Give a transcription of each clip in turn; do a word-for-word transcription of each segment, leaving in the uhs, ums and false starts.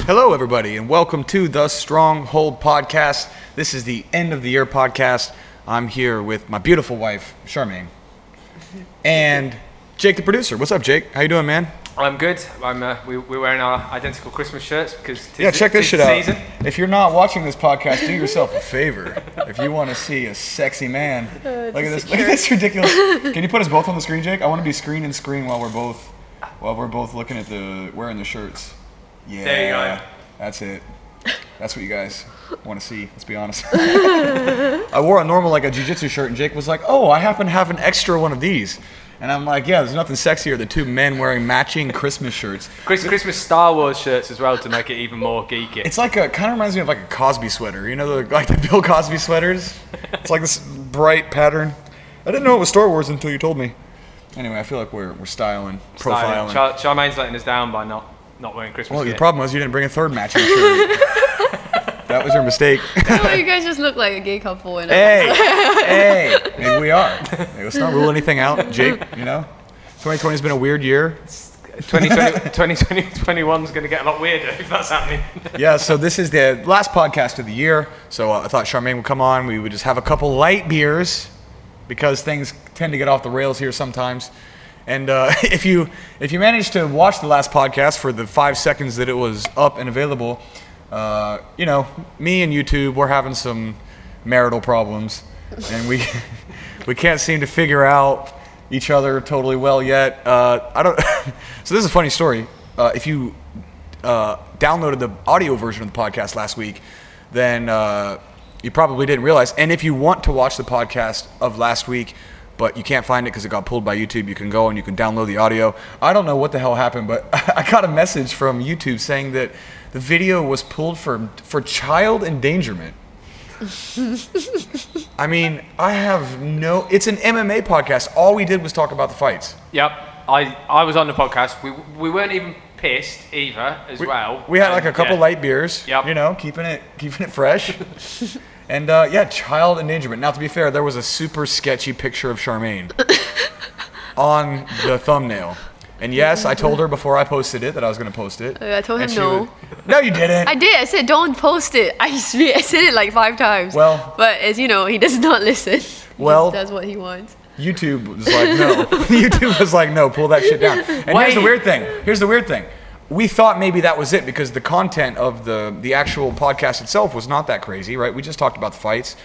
Hello, everybody, and welcome to the Stronghold Podcast. This is the end of the year podcast. I'm here with my beautiful wife, Charmaine, and Jake, the producer. What's up, Jake? How you doing, man? I'm good. I'm. Uh, we, we're wearing our identical Christmas shirts because yeah. Check this shit out. Season. If you're not watching this podcast, do yourself a favor. If you want to see a sexy man, uh, look at this. Secure. Look at this ridiculous. Can you put us both on the screen, Jake? I want to be screen and screen while we're both while we're both looking at the wearing the shirts. Yeah, there you go. That's it. That's what you guys want to see. Let's be honest. I wore a normal, like a jiu-jitsu shirt, and Jake was like, "Oh, I happen to have an extra one of these," and I'm like, "Yeah, there's nothing sexier than two men wearing matching Christmas shirts." Christmas Star Wars shirts as well to make it even more geeky. It's like a kind of reminds me of like a Cosby sweater, you know, the, like the Bill Cosby sweaters. It's like this bright pattern. I didn't know it was Star Wars until you told me. Anyway, I feel like we're we're styling, profiling. Char- Charmaine's letting us down by not. Not wearing Christmas Well, gear. The problem was you didn't bring a third matching shirt. That was your mistake. No, you guys just look like a gay couple. And hey, hey, maybe we are. Hey, let's not rule anything out, Jake, you know? twenty twenty has been a weird year. twenty twenty, twenty twenty-one is going to get a lot weirder if that's happening. Yeah, so this is the last podcast of the year. So uh, I thought Charmaine would come on. We would just have a couple light beers because things tend to get off the rails here sometimes. And uh, if you if you managed to watch the last podcast for the five seconds that it was up and available, uh, you know, me and YouTube, we're having some marital problems, and we we can't seem to figure out each other totally well yet. Uh, I don't. So this is a funny story. Uh, if you uh, downloaded the audio version of the podcast last week, then uh, you probably didn't realize. And if you want to watch the podcast of last week, but you can't find it because it got pulled by YouTube, you can go and you can download the audio. I don't know what the hell happened, but I got a message from YouTube saying that the video was pulled for for child endangerment. I mean, I have no... It's an M M A podcast. All we did was talk about the fights. Yep. I, I was on the podcast. We we weren't even pissed either as we, well. We had um, like a couple yeah. light beers, yep. you know, keeping it keeping it fresh. And, uh, yeah, child endangerment. Now, to be fair, there was a super sketchy picture of Charmaine on the thumbnail. And, yes, I told her before I posted it that I was going to post it. Uh, I told him no. Would, no, you didn't. I did. I said, don't post it. I, I said it like five times. Well. But, as you know, he does not listen. He well. Does what he wants. YouTube was like, no. YouTube was like, no, pull that shit down. And Wait. here's the weird thing. Here's the weird thing. We thought maybe that was it because the content of the the actual podcast itself was not that crazy, right? We just talked about the fights.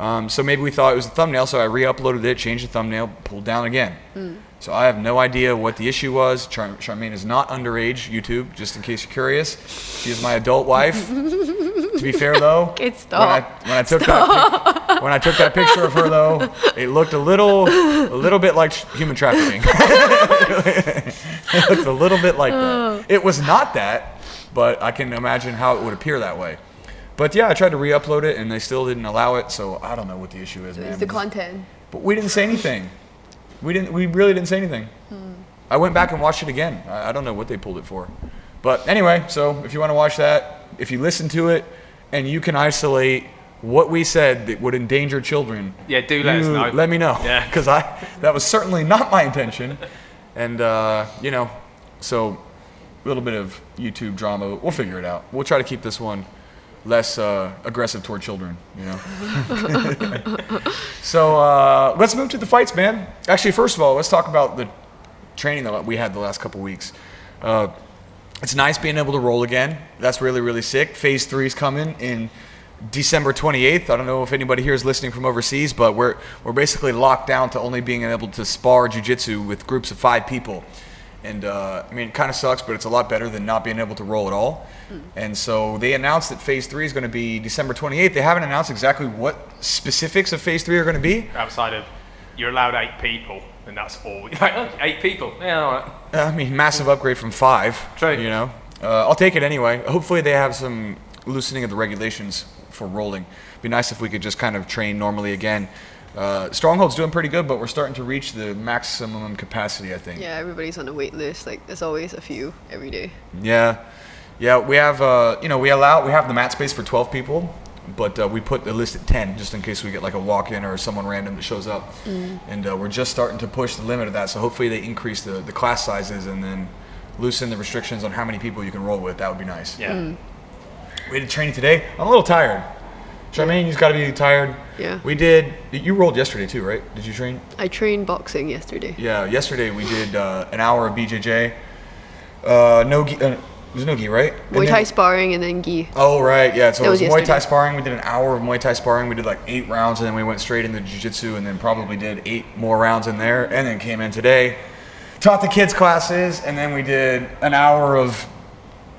Um, so maybe we thought it was a thumbnail, so I re-uploaded it, changed the thumbnail, pulled down again. Mm. So I have no idea what the issue was. Char- Charmaine is not underage, YouTube, just in case you're curious. She is my adult wife. To be fair, though, it's when I, when I took that pic- when I took that picture of her, though, it looked a little a little bit like human trafficking. It looked a little bit like that. It was not that, but I can imagine how it would appear that way. But yeah, I tried to re-upload it, and they still didn't allow it. So I don't know what the issue is, man. It's the content. But we didn't say anything. We didn't. We really didn't say anything. Hmm. I went back and watched it again. I, I don't know what they pulled it for. But anyway, so if you want to watch that, if you listen to it, and you can isolate what we said that would endanger children. Yeah, do let us know. Let me know. Yeah. Because I that was certainly not my intention. And, uh, you know, so a little bit of YouTube drama. We'll figure it out. We'll try to keep this one less uh, aggressive toward children, you know. So uh, let's move to the fights, man. Actually, first of all, let's talk about the training that we had the last couple weeks. Uh, it's nice being able to roll again. That's really, really sick. Phase three is coming in December twenty-eighth. I don't know if anybody here is listening from overseas, but we're we're basically locked down to only being able to spar jiu-jitsu with groups of five people. And, uh, I mean, it kind of sucks, but it's a lot better than not being able to roll at all. Mm. And so they announced that Phase three is going to be December twenty-eighth. They haven't announced exactly what specifics of Phase three are going to be. Outside of, you're allowed eight people, and that's all. Like, eight people. Yeah, all right. I mean, massive upgrade from five. True. You know, uh, I'll take it anyway. Hopefully they have some loosening of the regulations for rolling. It'd be nice if we could just kind of train normally again. Uh, Stronghold's doing pretty good, but we're starting to reach the maximum capacity, I think. Yeah, everybody's on the wait list. Like, there's always a few every day. Yeah, yeah. We have, uh, you know, we allow we have the mat space for twelve people, But uh, we put the list at ten just in case we get like a walk-in or someone random that shows up. Mm. And uh, we're just starting to push the limit of that. So hopefully they increase the, the class sizes and then loosen the restrictions on how many people you can roll with. That would be nice. Yeah. Mm. We did training today. I'm a little tired. Charmaine, you've got to be tired. Yeah. We did, you rolled yesterday too, right? Did you train? I trained boxing yesterday. Yeah, yesterday we did uh, an hour of B J J. Uh, no gi, uh, there's no gi, right? Muay Thai sparring and then gi. Oh, right, yeah. So it was Muay Thai sparring. We did an hour of Muay Thai sparring. We did like eight rounds, and then we went straight into jiu-jitsu, and then probably did eight more rounds in there, and then came in today, taught the kids classes, and then we did an hour of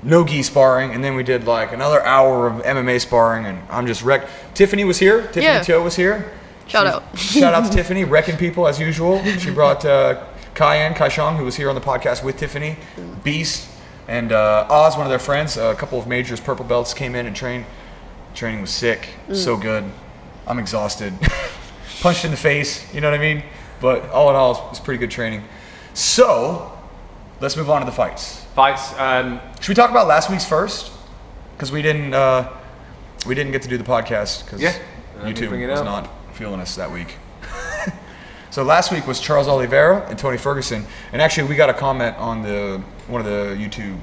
no gi sparring, and then we did like another hour of M M A sparring, and I'm just wrecked. Tiffany was here. Tiffany yeah. Teo was here. Shout was, out. Shout out to Tiffany, wrecking people as usual. She brought uh, Kyan Kaishong, who was here on the podcast with Tiffany, Beast, and uh, Oz, one of their friends. Uh, a couple of majors, purple belts, came in and trained. Training was sick. Mm. So good. I'm exhausted. Punched in the face, you know what I mean? But all in all, it was pretty good training. So, let's move on to the fights. Fights. Um, Should we talk about last week's first? Because we didn't uh, we didn't get to do the podcast because yeah. YouTube was out. Not feeling us that week. So last week was Charles Oliveira and Tony Ferguson, and actually we got a comment on the one of the YouTube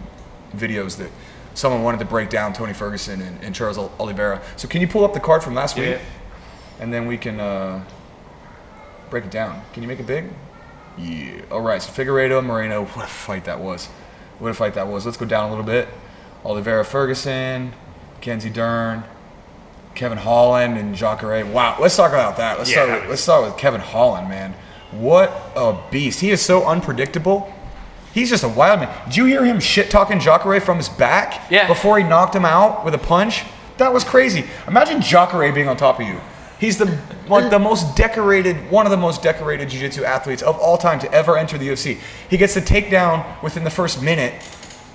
videos that someone wanted to break down Tony Ferguson and, and Charles Oliveira. So can you pull up the card from last yeah. week, and then we can uh, break it down? Can you make it big? Yeah. All right. So Figueiredo, Moreno. What a fight that was. What a fight that was. Let's go down a little bit. Oliveira Ferguson, Mackenzie Dern, Kevin Holland, and Jacare. Wow. Let's talk about that. Let's, yeah, start, with, let's start with Kevin Holland, man. What a beast. He is so unpredictable. He's just a wild man. Did you hear him shit-talking Jacare from his back yeah. before he knocked him out with a punch? That was crazy. Imagine Jacare being on top of you. He's the like the most decorated, one of the most decorated jiu-jitsu athletes of all time to ever enter the U F C. He gets the takedown within the first minute.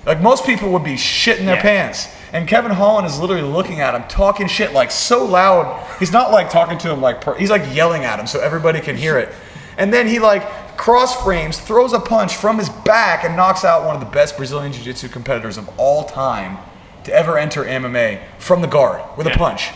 Like most people would be shitting their yeah. pants. And Kevin Holland is literally looking at him, talking shit like so loud. He's not like talking to him like, per- he's like yelling at him so everybody can hear it. And then he like cross frames, throws a punch from his back and knocks out one of the best Brazilian jiu-jitsu competitors of all time to ever enter M M A from the guard with yeah. a punch.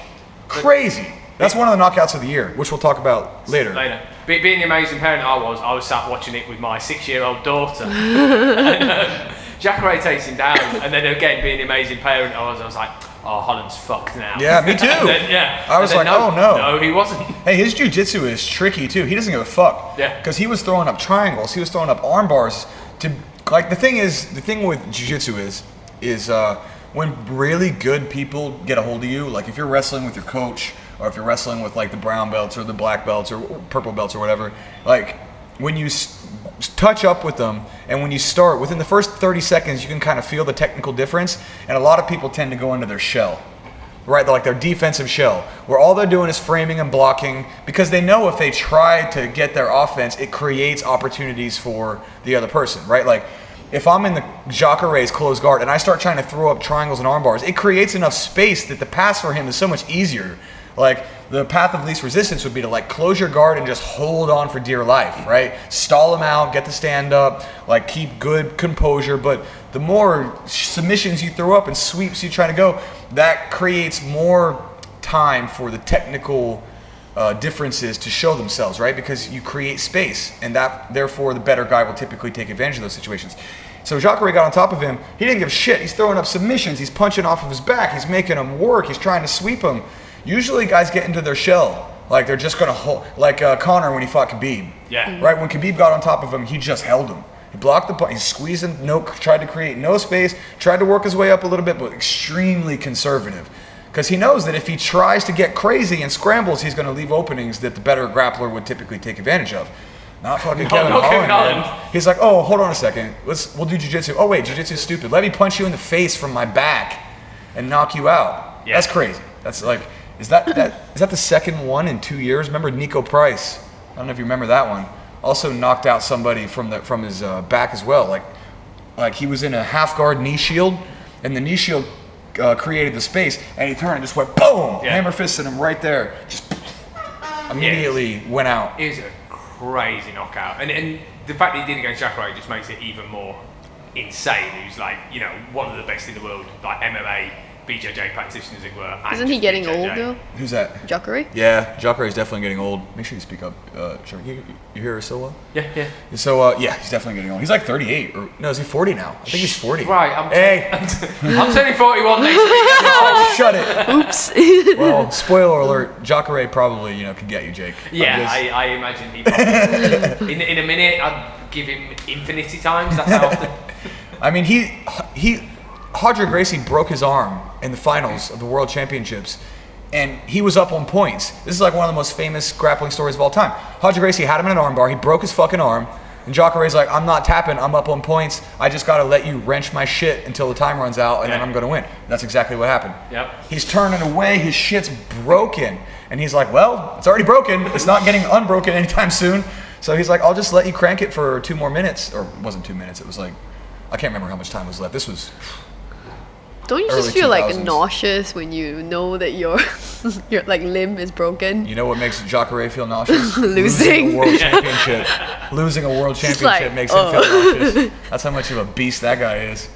Crazy. That's one of the knockouts of the year, which we'll talk about later. Later. Be- being the amazing parent I was, I was sat watching it with my six-year-old daughter. and, um, Jacare takes him down, and then again, being the amazing parent I was, I was like, oh, Holland's fucked now. Yeah, me too. then, yeah. I was like, no, oh, no. No, he wasn't. Hey, his jiu-jitsu is tricky, too. He doesn't give a fuck. Yeah. Because he was throwing up triangles. He was throwing up arm bars. To, like, the thing is, the thing with jiu-jitsu is, is uh, when really good people get a hold of you, like if you're wrestling with your coach, or if you're wrestling with like the brown belts or the black belts or purple belts or whatever, like when you s- touch up with them and when you start, within the first thirty seconds, you can kind of feel the technical difference. And a lot of people tend to go into their shell, right? They're like their defensive shell, where all they're doing is framing and blocking because they know if they try to get their offense, it creates opportunities for the other person, right? Like if I'm in the Jacare's closed guard and I start trying to throw up triangles and arm bars, it creates enough space that the pass for him is so much easier. Like, the path of least resistance would be to, like, close your guard and just hold on for dear life, right? Stall him out, get the stand up, like, keep good composure. But the more submissions you throw up and sweeps you try to go, that creates more time for the technical uh, differences to show themselves, right? Because you create space, and that, therefore, the better guy will typically take advantage of those situations. So Jacare got on top of him. He didn't give a shit. He's throwing up submissions. He's punching off of his back. He's making him work. He's trying to sweep him. Usually guys get into their shell, like they're just going to hold, like uh, Conor when he fought Khabib. Yeah. Right, when Khabib got on top of him, he just held him. He blocked the punch, he's squeezing, no, tried to create no space, tried to work his way up a little bit, but extremely conservative. Because he knows that if he tries to get crazy and scrambles, he's going to leave openings that the better grappler would typically take advantage of. Not fucking no, Kevin Holland, man. He's like, oh, hold on a second, let's we'll do jiu-jitsu. Oh wait, jiu-jitsu's stupid. Let me punch you in the face from my back and knock you out. Yeah. That's crazy. That's like... Is that, that is that the second one in two years? Remember Nico Price? I don't know if you remember that one. Also knocked out somebody from the from his uh, back as well. Like like he was in a half guard knee shield, and the knee shield uh, created the space, and he turned and just went boom, yeah. hammer fisted him right there. Just immediately yeah, went out. It was a crazy knockout, and and the fact that he did it against Jacare just makes it even more insane. He was like, you know, one of the best in the world, like M M A B J J practitioners, as it were. Isn't he getting B J J. Old, though? Who's that? Jacare? Yeah, Jacare's definitely getting old. Make sure you speak up. Uh, Charmaine, you, you hear her so well? Yeah, yeah. So, uh, yeah, he's definitely getting old. He's like thirty-eight. Or, no, is he forty now? I think he's forty. Right. I'm, hey. I'm turning forty-one next week. Oh, shut it. Oops. Well, spoiler alert, Jacare probably, you know, could get you, Jake. Yeah, just... I, I imagine he probably in, in a minute, I'd give him infinity times. That's how often. I mean, he... he Hodger Gracie broke his arm in the finals of the World Championships, and he was up on points. This is like one of the most famous grappling stories of all time. Hodger Gracie had him in an armbar. He broke his fucking arm, and Jacare's like, I'm not tapping. I'm up on points. I just got to let you wrench my shit until the time runs out, and yeah. then I'm going to win. That's exactly what happened. Yep. He's turning away. His shit's broken, and he's like, well, it's already broken. It's not getting unbroken anytime soon. So he's like, I'll just let you crank it for two more minutes. Or it wasn't two minutes. It was like, I can't remember how much time was left. This was... Don't you just feel like nauseous when you know that your your like limb is broken? You know what makes Jacare feel nauseous? Losing. Losing a world championship. Losing a world championship like, makes oh. him feel nauseous. That's how much of a beast that guy is.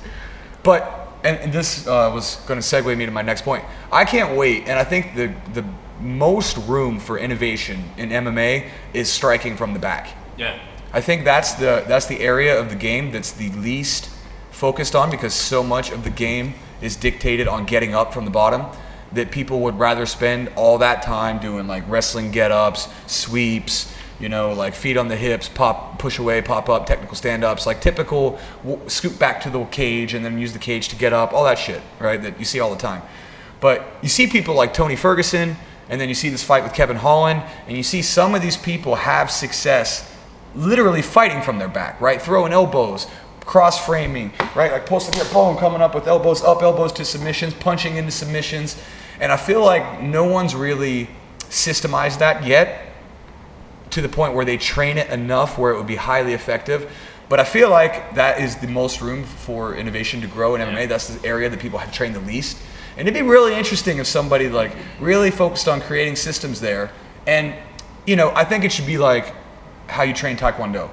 But and, and this uh, was going to segue me to my next point. I can't wait, and I think the the most room for innovation in M M A is striking from the back. Yeah. I think that's the that's the area of the game that's the least focused on, because so much of the game is dictated on getting up from the bottom that people would rather spend all that time doing like wrestling get-ups, sweeps, you know, like feet on the hips, pop, push away, pop up, technical stand-ups, like typical w- scoop back to the cage and then use the cage to get up, all that shit, right, that you see all the time. But you see people like Tony Ferguson, and then you see this fight with Kevin Holland, and you see some of these people have success literally fighting from their back, right, throwing elbows, cross framing, right? Like pulsing your bone, coming up with elbows up, elbows to submissions, punching into submissions. And I feel like no one's really systemized that yet to the point where they train it enough where it would be highly effective. But I feel like that is the most room for innovation to grow in M M A. That's the area that people have trained the least. And it'd be really interesting if somebody like really focused on creating systems there. And, you know, I think it should be like how you train Taekwondo.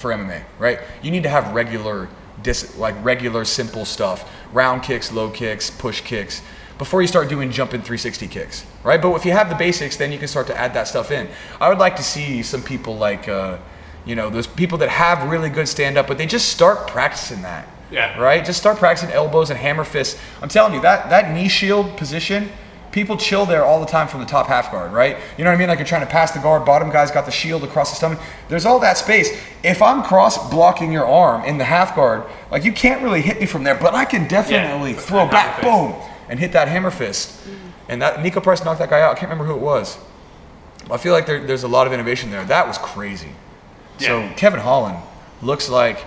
For M M A, right? You need to have regular, dis- like regular simple stuff, round kicks, low kicks, push kicks, before you start doing jumping three sixty kicks, right? But if you have the basics, then you can start to add that stuff in. I would like to see some people like, uh, you know, those people that have really good stand-up, but they just start practicing that, yeah, right? Just start practicing elbows and hammer fists. I'm telling you, that that knee shield position, people chill there all the time from the top half guard, right? You know what I mean? Like you're trying to pass the guard, bottom guy's got the shield across the stomach. There's all that space. If I'm cross-blocking your arm in the half guard, like you can't really hit me from there, but I can definitely yeah, throw back, boom, and hit that hammer fist. Mm-hmm. And that Nico Price knocked that guy out. I can't remember who it was. I feel like there, there's a lot of innovation there. That was crazy. Yeah. So Kevin Holland looks like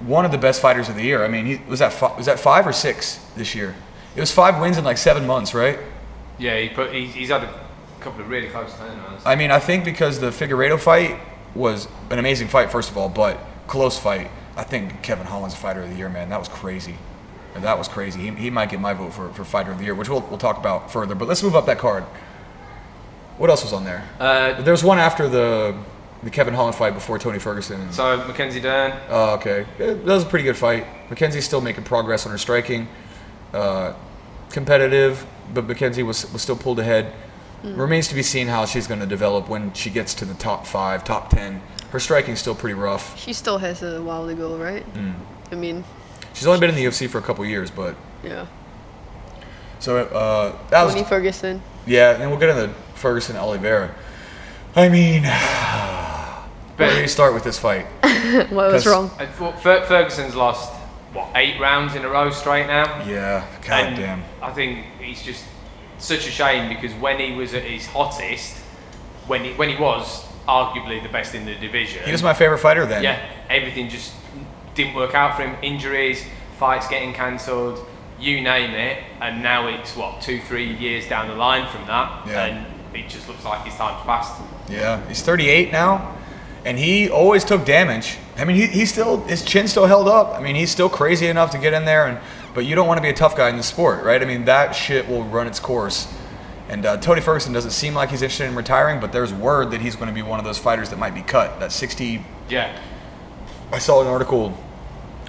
one of the best fighters of the year. I mean, he was that fi- was that five or six this year? It was five wins in like seven months, right? Yeah, he put, he, he's had a couple of really close turnarounds. I mean, I think because the Figueiredo fight was an amazing fight, first of all, but close fight. I think Kevin Holland's Fighter of the Year, man. That was crazy. That was crazy. He, he might get my vote for, for Fighter of the Year, which we'll we'll talk about further. But let's move up that card. What else was on there? Uh, there was one after the the Kevin Holland fight before Tony Ferguson. And, so, Mackenzie Dern. Oh, uh, okay. That was a pretty good fight. Mackenzie's still making progress on her striking. Uh, competitive. But Mackenzie was was still pulled ahead. Mm. Remains to be seen how she's going to develop when she gets to the top five, top ten. Her striking's still pretty rough. She still has a while to go, right? Mm. I mean, she's only been in the U F C for a couple years, but yeah. So uh, that Tony was Ferguson. Yeah, and we'll get into Ferguson Oliveira. I mean, where do you start with this fight? What was wrong? I thought Fer- Ferguson's lost. What, eight rounds in a row straight now? Yeah, goddamn. I think it's just such a shame because when he was at his hottest, when he when he was arguably the best in the division. He was my favourite fighter then. Yeah, everything just didn't work out for him. Injuries, fights getting cancelled, you name it. And now it's, what, two, three years down the line from that. Yeah. And it just looks like his time's passed. Yeah, he's thirty-eight now. And he always took damage. I mean, he he still his chin still held up. I mean, he's still crazy enough to get in there, and but you don't want to be a tough guy in the sport, right? I mean, that shit will run its course. And uh, Tony Ferguson doesn't seem like he's interested in retiring, but there's word that he's going to be one of those fighters that might be cut. That sixty. Yeah. I saw an article,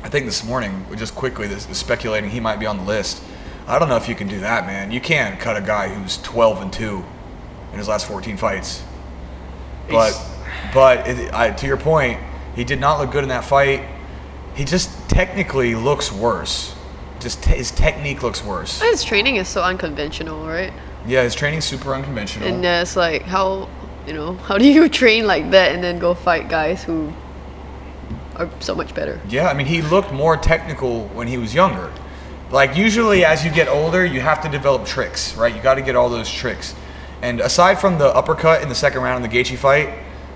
I think this morning, just quickly, this, speculating he might be on the list. I don't know if you can do that, man. You can't cut a guy who's twelve and two in his last fourteen fights. But, He's... but it, I, to your point, he did not look good in that fight. He just technically looks worse. Just t- his technique looks worse. His training is so unconventional, right? Yeah, his training's super unconventional. And uh, it's like, how, you know, how do you train like that and then go fight guys who are so much better? Yeah, I mean, he looked more technical when he was younger. Like, usually as you get older, you have to develop tricks, right? You got to get all those tricks. And aside from the uppercut in the second round in the Gaethje fight,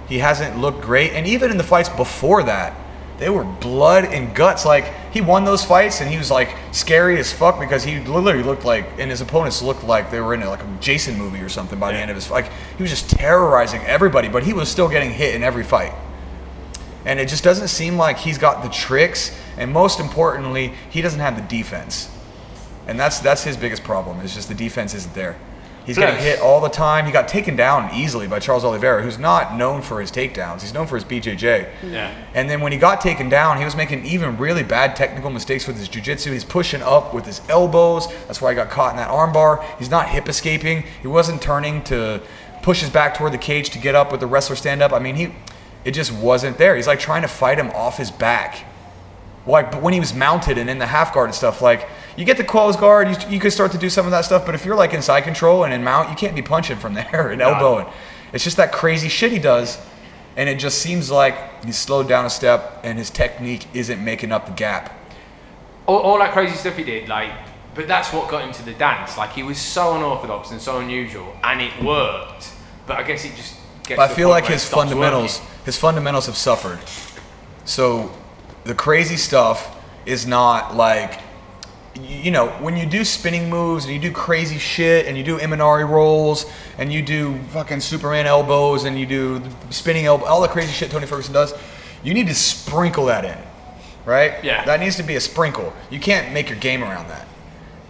he hasn't looked great. And even in the fights before that, they were blood and guts. Like, he won those fights, and he was, like, scary as fuck because he literally looked like, and his opponents looked like they were in, a, like, a Jason movie or something by yeah. the end of his fight. Like, he was just terrorizing everybody, but he was still getting hit in every fight. And it just doesn't seem like he's got the tricks, and most importantly, he doesn't have the defense. And that's that's his biggest problem, is just the defense isn't there. He's getting hit all the time. He got taken down easily by Charles Oliveira, who's not known for his takedowns. He's known for his B J J. Yeah. And then when he got taken down, he was making even really bad technical mistakes with his jiu-jitsu. He's pushing up with his elbows. That's why he got caught in that armbar. He's not hip escaping. He wasn't turning to push his back toward the cage to get up with the wrestler stand up. I mean, he it just wasn't there. He's like trying to fight him off his back. Like, but when he was mounted and in the half guard and stuff, like, you get the closed guard, you, you could start to do some of that stuff, but if you're, like, in side control and in mount, you can't be punching from there and elbowing. It's just that crazy shit he does, and it just seems like he's slowed down a step and his technique isn't making up the gap. All, all that crazy stuff he did, like, but that's what got him to the dance. Like, he was so unorthodox and so unusual, and it worked. But I guess it just gets I feel like his fundamentals, his fundamentals have suffered. So... the crazy stuff is not like, you know, when you do spinning moves and you do crazy shit and you do Imanari rolls and you do fucking Superman elbows and you do spinning elbow, all the crazy shit Tony Ferguson does, you need to sprinkle that in, right? Yeah. That needs to be a sprinkle. You can't make your game around that.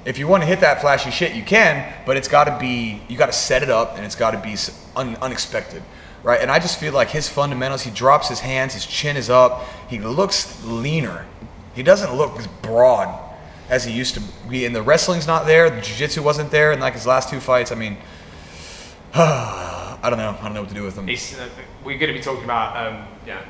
If you want to hit that flashy shit, you can, but it's got to be, you got to set it up and it's got to be un- unexpected. Right, and I just feel like his fundamentals, he drops his hands, his chin is up, he looks leaner. He doesn't look as broad as he used to be, and the wrestling's not there, the jiu-jitsu wasn't there, and like his last two fights, I mean, I don't know, I don't know what to do with him. It's, uh, we're going to be talking about um, you know,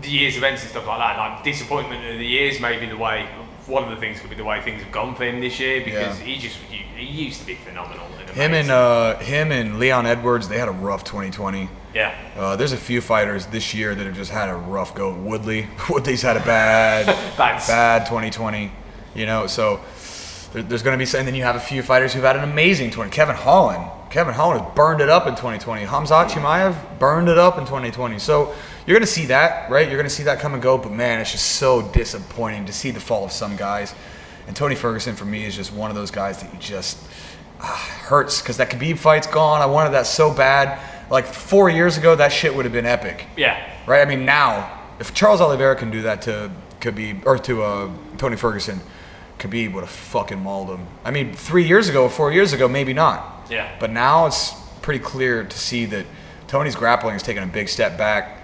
the year's events and stuff like that, like disappointment of the years may be the way, one of the things could be the way things have gone for him this year, because yeah. he just, he used to be phenomenal. Him and uh, him and Leon Edwards, they had a rough twenty twenty. Yeah. Uh, there's a few fighters this year that have just had a rough go. Woodley, Woodley's had a bad, bad twenty twenty. You know, so there, there's going to be. And then you have a few fighters who've had an amazing twenty. Kevin Holland, Kevin Holland has burned it up in twenty twenty. Hamzat Chimaev burned it up in twenty twenty. So you're going to see that, right? You're going to see that come and go. But man, it's just so disappointing to see the fall of some guys. And Tony Ferguson, for me, is just one of those guys that you just. Uh, hurts because that Khabib fight's gone. I wanted that so bad. Like four years ago, that shit would have been epic. Yeah. Right. I mean, now if Charles Oliveira can do that to Khabib or to uh, Tony Ferguson, Khabib would have fucking mauled him. I mean, three years ago, four years ago, maybe not. Yeah. But now it's pretty clear to see that Tony's grappling has taken a big step back.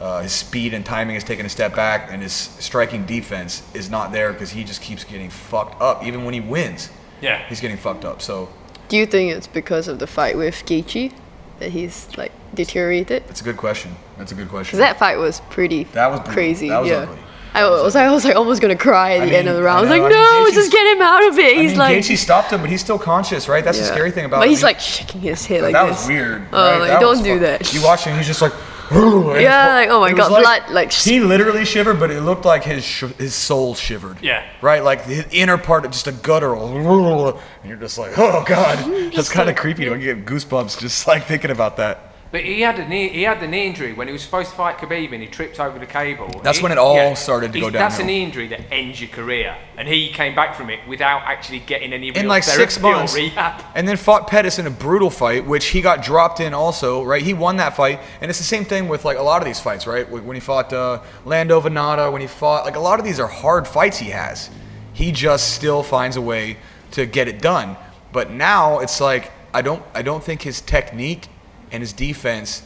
Uh, his speed and timing has taken a step back, and his striking defense is not there because he just keeps getting fucked up. Even when he wins, yeah, he's getting fucked up. So. Do you think it's because of the fight with Gaethje that he's like deteriorated? That's a good question. That's a good question. That fight was pretty that was crazy. That was yeah. ugly. I was, I was like almost gonna cry at I the mean, end of the round. I, I was like, I mean, no, Gaethje's, just get him out of it. I he's mean, like, Gaethje stopped him, but he's still conscious, right? That's yeah. the scary thing about. But he's him. like shaking his head like that this. That was weird. Oh, right? like, that don't do fun. that. You watch him, he's just like. Yeah, like oh my god, like, blood like sh- he literally shivered, but it looked like his sh- his soul shivered. Yeah, right, like his inner part of just a guttural, and you're just like, oh god, that's kind of like, creepy. Don't you get goosebumps just like thinking about that? But he had a knee, he had the knee injury when he was supposed to fight Khabib, and he tripped over the cable. That's he, when it all yeah, started to go down. That's a knee injury that ends your career, and he came back from it without actually getting any real in like therapy six months, or rehab. And then fought Pettis in a brutal fight, which he got dropped in also, right? He won that fight, and it's the same thing with like a lot of these fights, right? When he fought uh, Lando Venata, when he fought like a lot of these are hard fights he has. He just still finds a way to get it done. But now it's like I don't I don't think his technique and his defense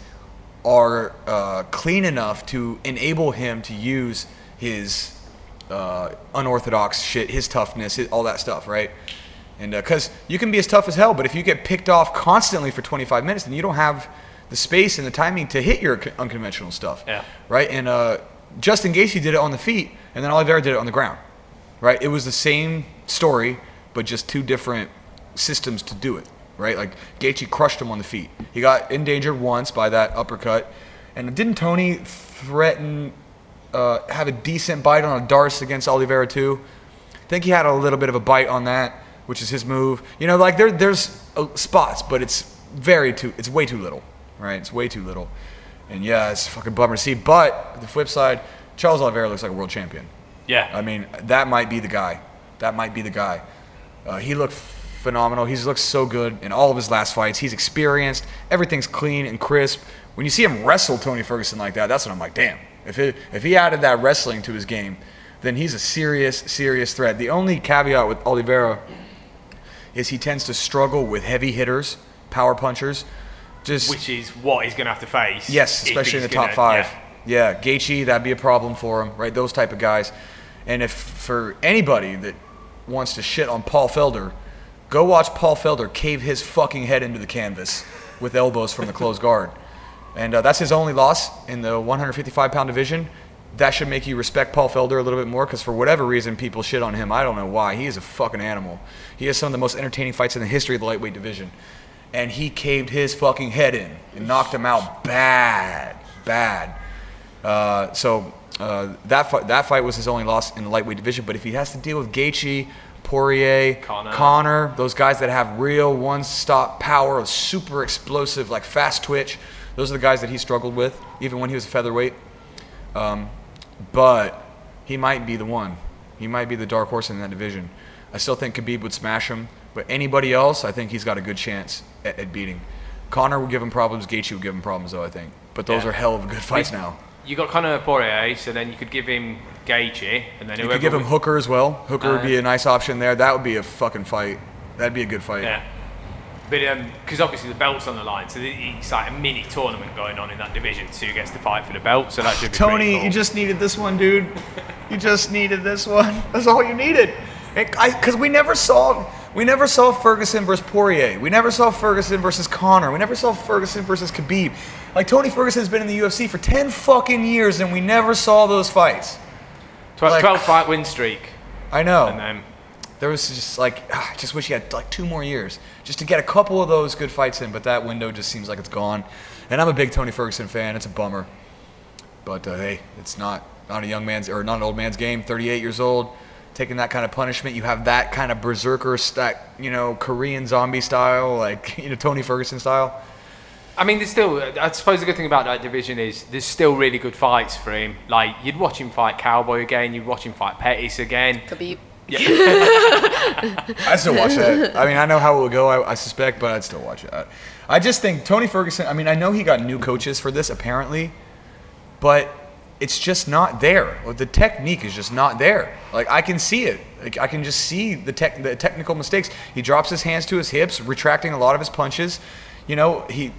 are uh, clean enough to enable him to use his uh, uh, unorthodox shit, his toughness, his, all that stuff, right? And because uh, you can be as tough as hell, but if you get picked off constantly for twenty-five minutes, then you don't have the space and the timing to hit your unconventional stuff, yeah. right? And uh, Justin Gaethje did it on the feet, and then Oliveira did it on the ground, right? It was the same story, but just two different systems to do it, right? Like Gaethje crushed him on the feet. He got endangered once by that uppercut, and didn't Tony threaten, uh, have a decent bite on a Darce against Oliveira too? I think he had a little bit of a bite on that, which is his move. You know, like there, there's spots, but it's very too, it's way too little, right? It's way too little. And yeah, it's a fucking bummer to see. But the flip side, Charles Oliveira looks like a world champion. Yeah. I mean, that might be the guy. That might be the guy. Uh, he looked phenomenal. He's looked so good in all of his last fights. He's experienced. Everything's clean and crisp. When you see him wrestle Tony Ferguson like that, that's when I'm like, damn. If it, if he added that wrestling to his game, then he's a serious, serious threat. The only caveat with Oliveira is he tends to struggle with heavy hitters, power punchers. Just, which is what he's going to have to face. Yes, especially in the top gonna, five. Yeah. yeah, Gaethje, that'd be a problem for him, right? Those type of guys. And if for anybody that wants to shit on Paul Felder, go watch Paul Felder cave his fucking head into the canvas with elbows from the closed guard. And uh, that's his only loss in the one fifty-five pound division. That should make you respect Paul Felder a little bit more, because for whatever reason, people shit on him. I don't know why. He is a fucking animal. He has some of the most entertaining fights in the history of the lightweight division. And he caved his fucking head in and knocked him out bad, bad. Uh, so uh, that, fi- that fight was his only loss in the lightweight division. But if he has to deal with Gaethje, Poirier, Connor, Connor those guys that have real one-stop power, super explosive, like fast twitch, those are the guys that he struggled with, even when he was a featherweight. Um, But he might be the one. He might be the dark horse in that division. I still think Khabib would smash him. But anybody else, I think he's got a good chance at, at beating. Connor would give him problems. Gaethje would give him problems, though, I think. But those yeah. are hell of a good fights you, now. You got Connor Poirier, so then you could give him Gaethje. And then you could give him would... Hooker as well. Hooker uh, would be a nice option there. That would be a fucking fight. That'd be a good fight. Yeah. But because um, obviously the belt's on the line, so it's like a mini tournament going on in that division. So who gets to fight for the belt? So that should be Tony, pretty cool. You just needed this one, dude. You just needed this one. That's all you needed. Because we never saw, we never saw Ferguson versus Poirier. We never saw Ferguson versus Conor. We never saw Ferguson versus Khabib. Like Tony Ferguson's been in the U F C for ten fucking years, and we never saw those fights. Twelve, like, twelve fight win streak. I know. And then. There was just like, I just wish he had like two more years just to get a couple of those good fights in, but that window just seems like it's gone. And I'm a big Tony Ferguson fan. It's a bummer. But uh, hey, it's not, not a young man's or not an old man's game. thirty-eight years old, taking that kind of punishment. You have that kind of berserker, st- you know, Korean zombie style, like, you know, Tony Ferguson style. I mean, there's still, I suppose the good thing about that division is there's still really good fights for him. Like, you'd watch him fight Cowboy again. You'd watch him fight Pettis again. Khabib. Yeah. I still watch that. I mean, I know how it would go, I, I suspect, but I'd still watch it. I, I just think Tony Ferguson, I mean, I know he got new coaches for this, apparently, but it's just not there. The technique is just not there. Like, I can see it. Like, I can just see the, tech, the technical mistakes. He drops his hands to his hips, retracting a lot of his punches. You know, he,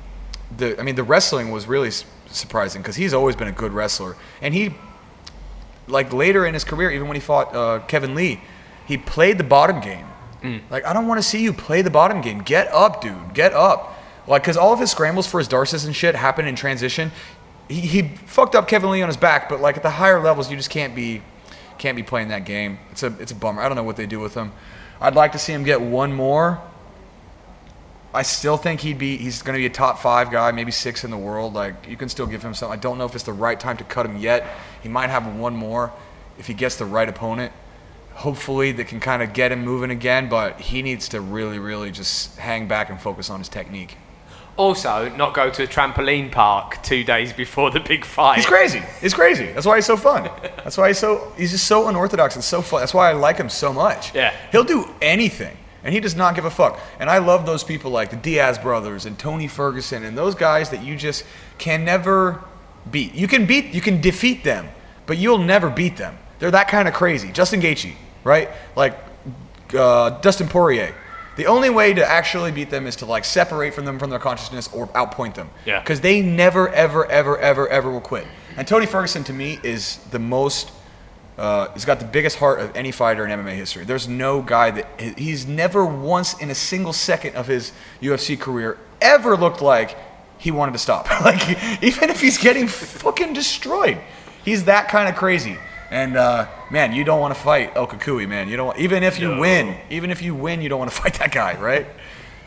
the I mean, the wrestling was really su- surprising because he's always been a good wrestler. And he, like, later in his career, even when he fought uh, Kevin Lee, he played the bottom game. Mm. Like, I don't want to see you play the bottom game. Get up, dude. Get up. Like, because all of his scrambles for his Darces and shit happened in transition. He, he fucked up Kevin Lee on his back, but, like, at the higher levels, you just can't be can't be playing that game. It's a it's a bummer. I don't know what they do with him. I'd like to see him get one more. I still think he'd be he's going to be a top five guy, maybe six in the world. Like, you can still give him something. I don't know if it's the right time to cut him yet. He might have one more if he gets the right opponent. Hopefully that can kind of get him moving again, but he needs to really, really just hang back and focus on his technique. Also, not go to a trampoline park two days before the big fight. He's crazy. He's crazy. That's why he's so fun. That's why he's so he's just so unorthodox and so fun. That's why I like him so much. Yeah. He'll do anything, and he does not give a fuck. And I love those people like the Diaz brothers and Tony Ferguson and those guys that you just can never beat. You can beat, you can defeat them, but you'll never beat them. They're that kind of crazy. Justin Gaethje. Right? Like uh, Dustin Poirier. The only way to actually beat them is to like separate from them from their consciousness or outpoint them. Yeah. Because they never, ever, ever, ever, ever will quit. And Tony Ferguson to me is the most Uh, he's got the biggest heart of any fighter in M M A history. There's no guy that he's never once in a single second of his U F C career ever looked like he wanted to stop. Like, even if he's getting fucking destroyed, he's that kind of crazy. And uh, man, you don't want to fight El Kukui, man. You don't want, even if you no. win, even if you win, you don't want to fight that guy, right?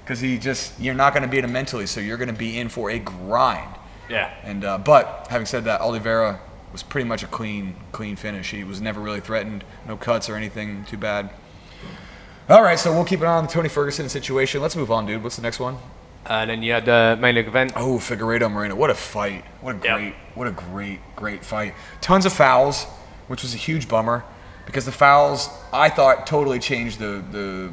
Because he just you're not going to beat him mentally, so you're going to be in for a grind. Yeah. And uh, but having said that, Oliveira was pretty much a clean, clean finish. He was never really threatened, no cuts or anything too bad. All right, so we'll keep an eye on the Tony Ferguson situation. Let's move on, dude. What's the next one? And then you had the main event. Oh, Figueiredo Moreno. What a fight. What a great, yep. what a great, great fight. Tons of fouls, which was a huge bummer because the fouls, I thought, totally changed the, the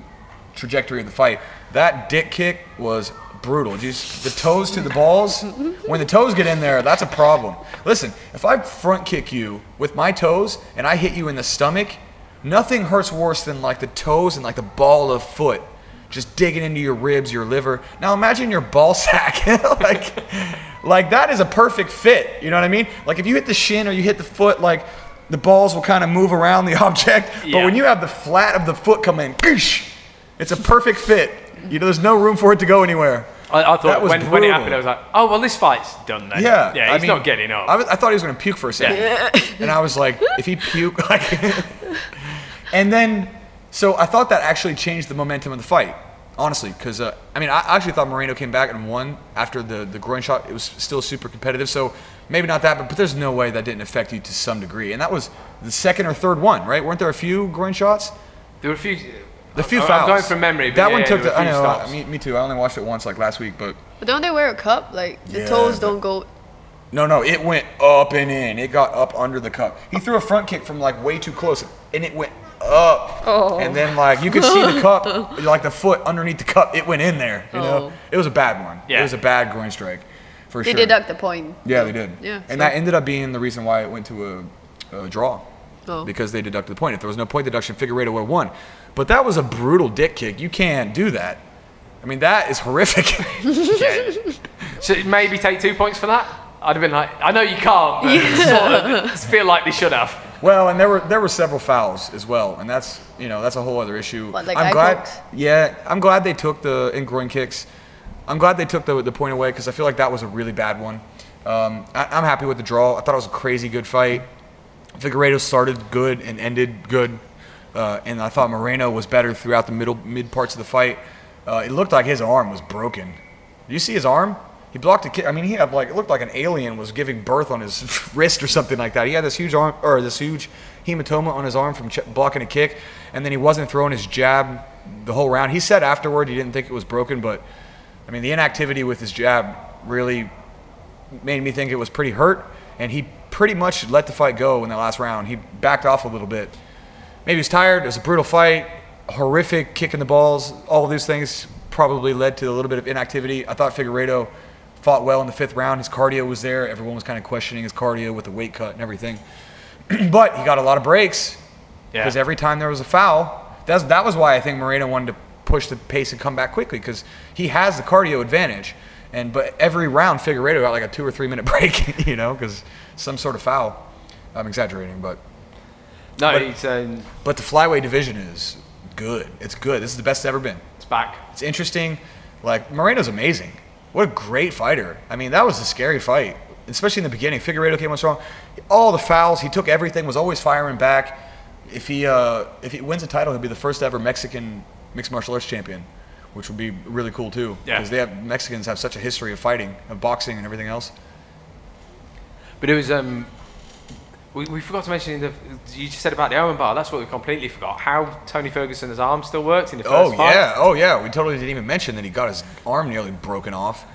trajectory of the fight. That dick kick was brutal. Just the toes to the balls. When the toes get in there, that's a problem. Listen, if I front kick you with my toes and I hit you in the stomach, nothing hurts worse than like the toes and like the ball of foot just digging into your ribs, your liver. Now imagine your ball sack. like, like that is a perfect fit. You know what I mean? Like if you hit the shin or you hit the foot, like the balls will kind of move around the object. Yeah. But when you have the flat of the foot come in, it's a perfect fit. You know, there's no room for it to go anywhere. I, I thought when, when it happened, I was like, oh, well, this fight's done then. Yeah. Yeah, he's I mean, not getting up. I, was, I thought he was going to puke for a second. Yeah. And I was like, if he puked, like... And then, so I thought that actually changed the momentum of the fight, honestly. Because, uh, I mean, I actually thought Moreno came back and won after the, the groin shot. It was still super competitive. So maybe not that, but, but there's no way that didn't affect you to some degree. And that was the second or third one, right? Weren't there a few groin shots? There were a few... The few I'm fouls. Going from memory. That yeah, one took the. I know. I, me, me too. I only watched it once, like last week, but. But don't they wear a cup? Like the yeah, toes don't go. No, no. It went up and in. It got up under the cup. He threw a front kick from like way too close, and it went up. Oh. And then like you could see the cup, like the foot underneath the cup. It went in there. You oh. know. It was a bad one. Yeah. It was a bad groin strike, for they sure. They deduct the point. Yeah, they did. Yeah. And so. That ended up being the reason why it went to a, a draw. Oh. Because they deducted the point. If there was no point deduction, Figueiredo would have won. But that was a brutal dick kick. You can't do that. I mean, that is horrific. Yeah. So maybe take two points for that? I'd have been like, I know you can't, but yeah. sort of feel like they should have. Well, and there were there were several fouls as well, and that's you know that's a whole other issue. What, like I'm glad. Cooks? Yeah, I'm glad they took the in groin kicks. I'm glad they took the the point away because I feel like that was a really bad one. Um, I, I'm happy with the draw. I thought it was a crazy good fight. Figueiredo started good and ended good. Uh, and I thought Moreno was better throughout the middle mid parts of the fight. Uh, it looked like his arm was broken. Did you see his arm? He blocked a kick. I mean, he had like it looked like an alien was giving birth on his wrist or something like that. He had this huge arm or this huge hematoma on his arm from ch- blocking a kick, and then he wasn't throwing his jab the whole round. He said afterward he didn't think it was broken, but I mean the inactivity with his jab really made me think it was pretty hurt. And he pretty much let the fight go in the last round. He backed off a little bit. Maybe he was tired. It was a brutal fight, horrific kick in the balls. All of these things probably led to a little bit of inactivity. I thought Figueiredo fought well in the fifth round. His cardio was there. Everyone was kind of questioning his cardio with the weight cut and everything. But he got a lot of breaks because yeah. every time there was a foul, that's, that was why I think Moreno wanted to push the pace and come back quickly because he has the cardio advantage. And But every round, Figueiredo got like a two or three minute break, you know, because some sort of foul. I'm exaggerating, but... No, but, he's, um, but the flyweight division is good. It's good. This is the best it's ever been. It's back. It's interesting. Like, Moreno's amazing. What a great fighter. I mean, that was a scary fight, especially in the beginning. Figueiredo came on strong. All the fouls. He took everything, was always firing back. If he uh, if he wins a title, he'll be the first ever Mexican mixed martial arts champion, which would be really cool, too. Yeah. Because they have, Mexicans have such a history of fighting, of boxing and everything else. But it was... Um We, we forgot to mention, in the, you just said about the Owen bar, that's what we completely forgot, how Tony Ferguson's arm still worked in the first fight. Oh, yeah, oh, yeah, we totally didn't even mention that he got his arm nearly broken off.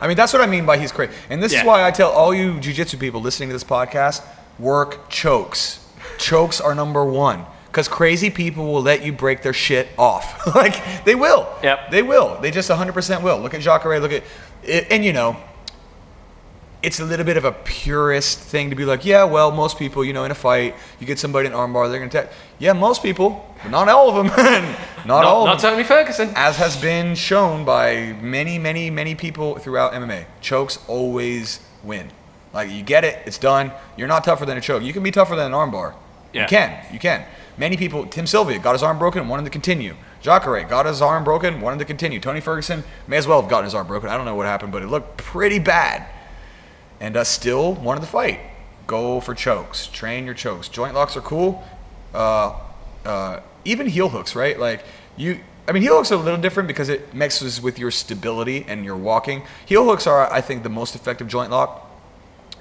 I mean, that's what I mean by he's crazy. And this yeah. is why I tell all you jiu-jitsu people listening to this podcast, work chokes. Chokes are number one, because crazy people will let you break their shit off. Like, they will. Yep. They will. They just one hundred percent will. Look at Jacare, look at, and you know, it's a little bit of a purist thing to be like, yeah, well, most people, you know, in a fight, you get somebody in an armbar, they're going to attack. Yeah, most people, but not all of them. not, not all Not of them. Tony Ferguson. As has been shown by many, many, many people throughout M M A. Chokes always win. Like, you get it, it's done. You're not tougher than a choke. You can be tougher than an armbar. Yeah. You can. You can. Many people, Tim Sylvia, got his arm broken, wanted to continue. Jacare got his arm broken, wanted to continue. Tony Ferguson may as well have gotten his arm broken. I don't know what happened, but it looked pretty bad. And uh, still wanted to fight. Go for chokes. Train your chokes. Joint locks are cool. Uh, uh, even heel hooks, right? Like, you... I mean, heel hooks are a little different because it mixes with your stability and your walking. Heel hooks are, I think, the most effective joint lock.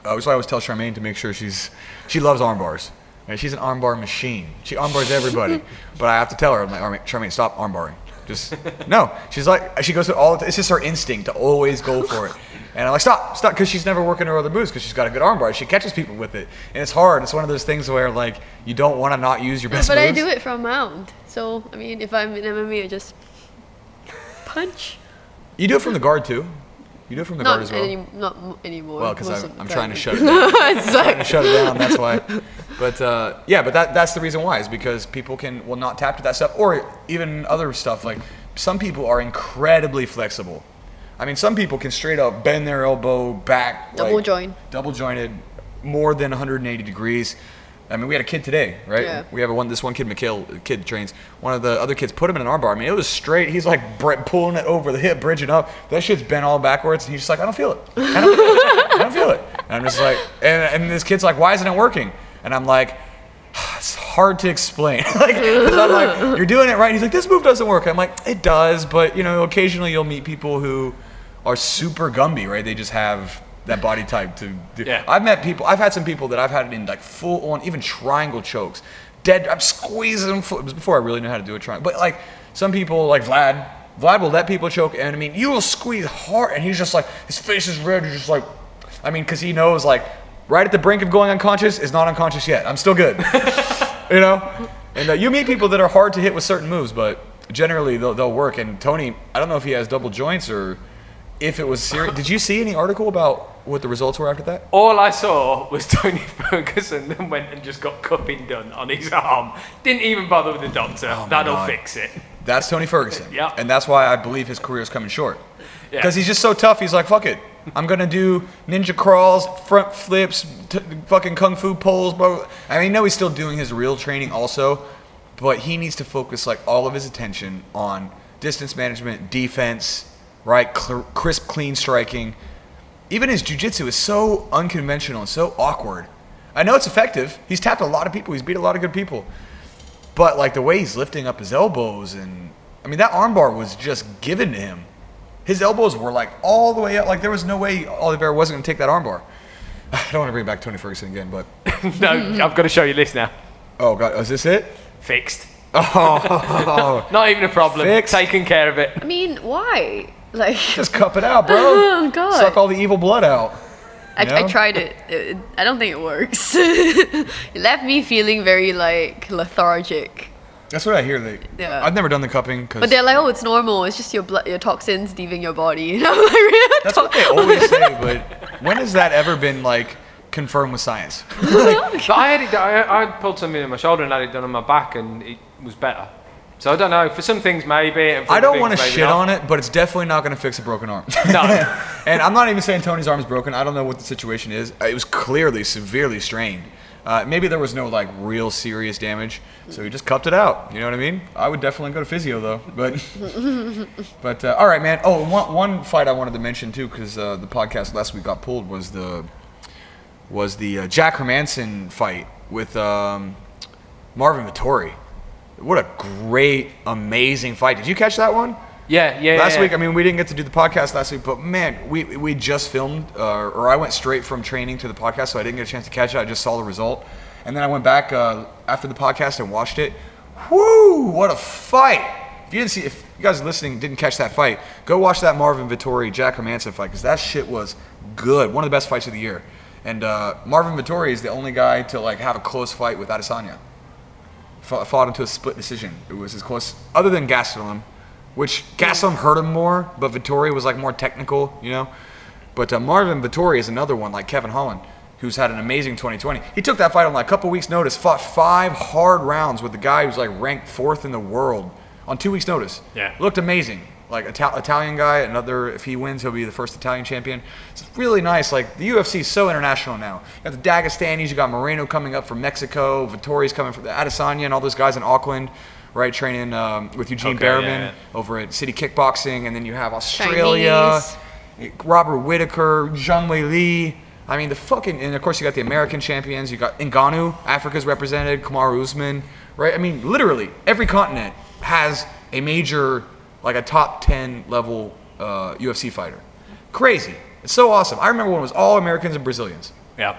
Uh, which is why I always tell Charmaine to make sure she's she loves arm bars. I mean, she's an arm bar machine. She arm bars everybody. But I have to tell her, I'm like, Charmaine, stop arm barring. Just no. She's like, she goes through all. It's just her instinct to always go for it. And I'm like, stop, stop, because she's never working her other moves because she's got a good arm bar. She catches people with it, and it's hard. It's one of those things where like you don't want to not use your best moves. But I do it from mount. So I mean, if I'm in M M A, I just punch. You do it from the guard too. You do it from the not guard as well. Any, not anymore. Well, because I'm, I'm trying to shut it down. It's like... I'm trying to shut it down. That's why. But uh, yeah, but that that's the reason why is because people can will not tap to that stuff or even other stuff. Like some people are incredibly flexible. I mean, some people can straight up bend their elbow back. Double like, joint. Double jointed, more than one hundred eighty degrees. I mean, we had a kid today, right? Yeah. We have a one. This one kid, Mikhail, kid trains. One of the other kids put him in an armbar. I mean, it was straight. He's like bre- pulling it over the hip, bridging up. That shit's bent all backwards, and he's just like, I don't feel it. I don't feel it. I don't feel it. And I'm just like, and, and this kid's like, why isn't it working? And I'm like, it's hard to explain. Like, I'm like, you're doing it right. And he's like, this move doesn't work. I'm like, it does, but you know, occasionally you'll meet people who are super Gumby, right? They just have that body type to do. Yeah. I've met people, I've had some people that I've had it in like full on, even triangle chokes. Dead, I'm squeezing them. It was before I really knew how to do a triangle. But like some people like Vlad, Vlad will let people choke. And I mean, you will squeeze hard. And he's just like, his face is red. You're just like, I mean, cause he knows like right at the brink of going unconscious is not unconscious yet. I'm still good, you know? And uh, you meet people that are hard to hit with certain moves, but generally they'll, they'll work. And Tony, I don't know if he has double joints or if it was serious. Did you see any article about what the results were after that? All I saw was Tony Ferguson then went and just got cupping done on his arm. Didn't even bother with the doctor. Oh That'll God. Fix it. That's Tony Ferguson. Yeah. And that's why I believe his career is coming short. Because yeah. he's just so tough. He's like, fuck it. I'm going to do ninja crawls, front flips, t- fucking kung fu pulls. Blah, blah. I mean, no, he's still doing his real training also. But he needs to focus like all of his attention on distance management, defense, right, cl- crisp, clean striking. Even his jiu-jitsu is so unconventional and so awkward. I know it's effective. He's tapped a lot of people. He's beat a lot of good people. But, like, the way he's lifting up his elbows and... I mean, that armbar was just given to him. His elbows were, like, all the way up. Like, there was no way Oliveira wasn't going to take that armbar. I don't want to bring back Tony Ferguson again, but... No, I've got to show you this now. Oh, God. Is this it? Fixed. Oh. Not even a problem. Fixed. Taken care of it. I mean, why? Like, just cup it out, bro. Oh, God. Suck all the evil blood out. I, I tried it. It, it. I don't think it works. It left me feeling very like lethargic. That's what I hear. Like, yeah. I've never done the cupping. Cause but they're like, oh, it's normal. It's just your blood, your toxins leaving your body. And I'm like, really? That's what they always say. But when has that ever been like confirmed with science? Like, but I had it, I, I pulled something on my shoulder and had it done on my back, and it was better. So I don't know. For some things, maybe. And for I don't want to shit not. on it, but it's definitely not going to fix a broken arm. No. And I'm not even saying Tony's arm is broken. I don't know what the situation is. It was clearly severely strained. Uh, maybe there was no like real serious damage, so he just cupped it out. You know what I mean? I would definitely go to physio though. But but uh, all right, man. Oh, one, one fight I wanted to mention too, because uh, the podcast last week got pulled was the was the uh, Jack Hermansson fight with um, Marvin Vettori. What a great, amazing fight. Did you catch that one? Yeah, yeah, Last yeah, week, yeah. I mean, we didn't get to do the podcast last week, but man, we we just filmed, uh, or I went straight from training to the podcast, so I didn't get a chance to catch it. I just saw the result. And then I went back uh, after the podcast and watched it. Woo, what a fight. If you didn't see, if you guys listening didn't catch that fight, go watch that Marvin Vettori, Jack Hermansson fight, because that shit was good. One of the best fights of the year. And uh, Marvin Vettori is the only guy to like have a close fight with Adesanya. Fought into a split decision. It was as close, other than Gastelum, which Gastelum hurt him more, but Vettori was like more technical, you know. But uh, Marvin Vettori is another one, like Kevin Holland, who's had an amazing twenty twenty. He took that fight on like a couple weeks' notice, fought five hard rounds with the guy who's like ranked fourth in the world on two weeks' notice. Yeah, looked amazing. like Ital- Italian guy. Another, if he wins, he'll be the first Italian champion. It's really nice. Like, the U F C is so international now. You got the Dagestanis, you got Moreno coming up from Mexico, Vittori's coming from the Adesanya, and all those guys in Auckland, right, training um, with Eugene okay, Behrman yeah, yeah. over at City Kickboxing. And then you have Australia, Chinese. Robert Whittaker, Zhang Wei Li. I mean, the fucking, and of course you got the American champions. You got Ngannou, Africa's represented, Kamaru Usman, right? I mean, literally every continent has a major, like a top ten level uh, U F C fighter. Crazy! It's so awesome. I remember when it was all Americans and Brazilians. Yeah.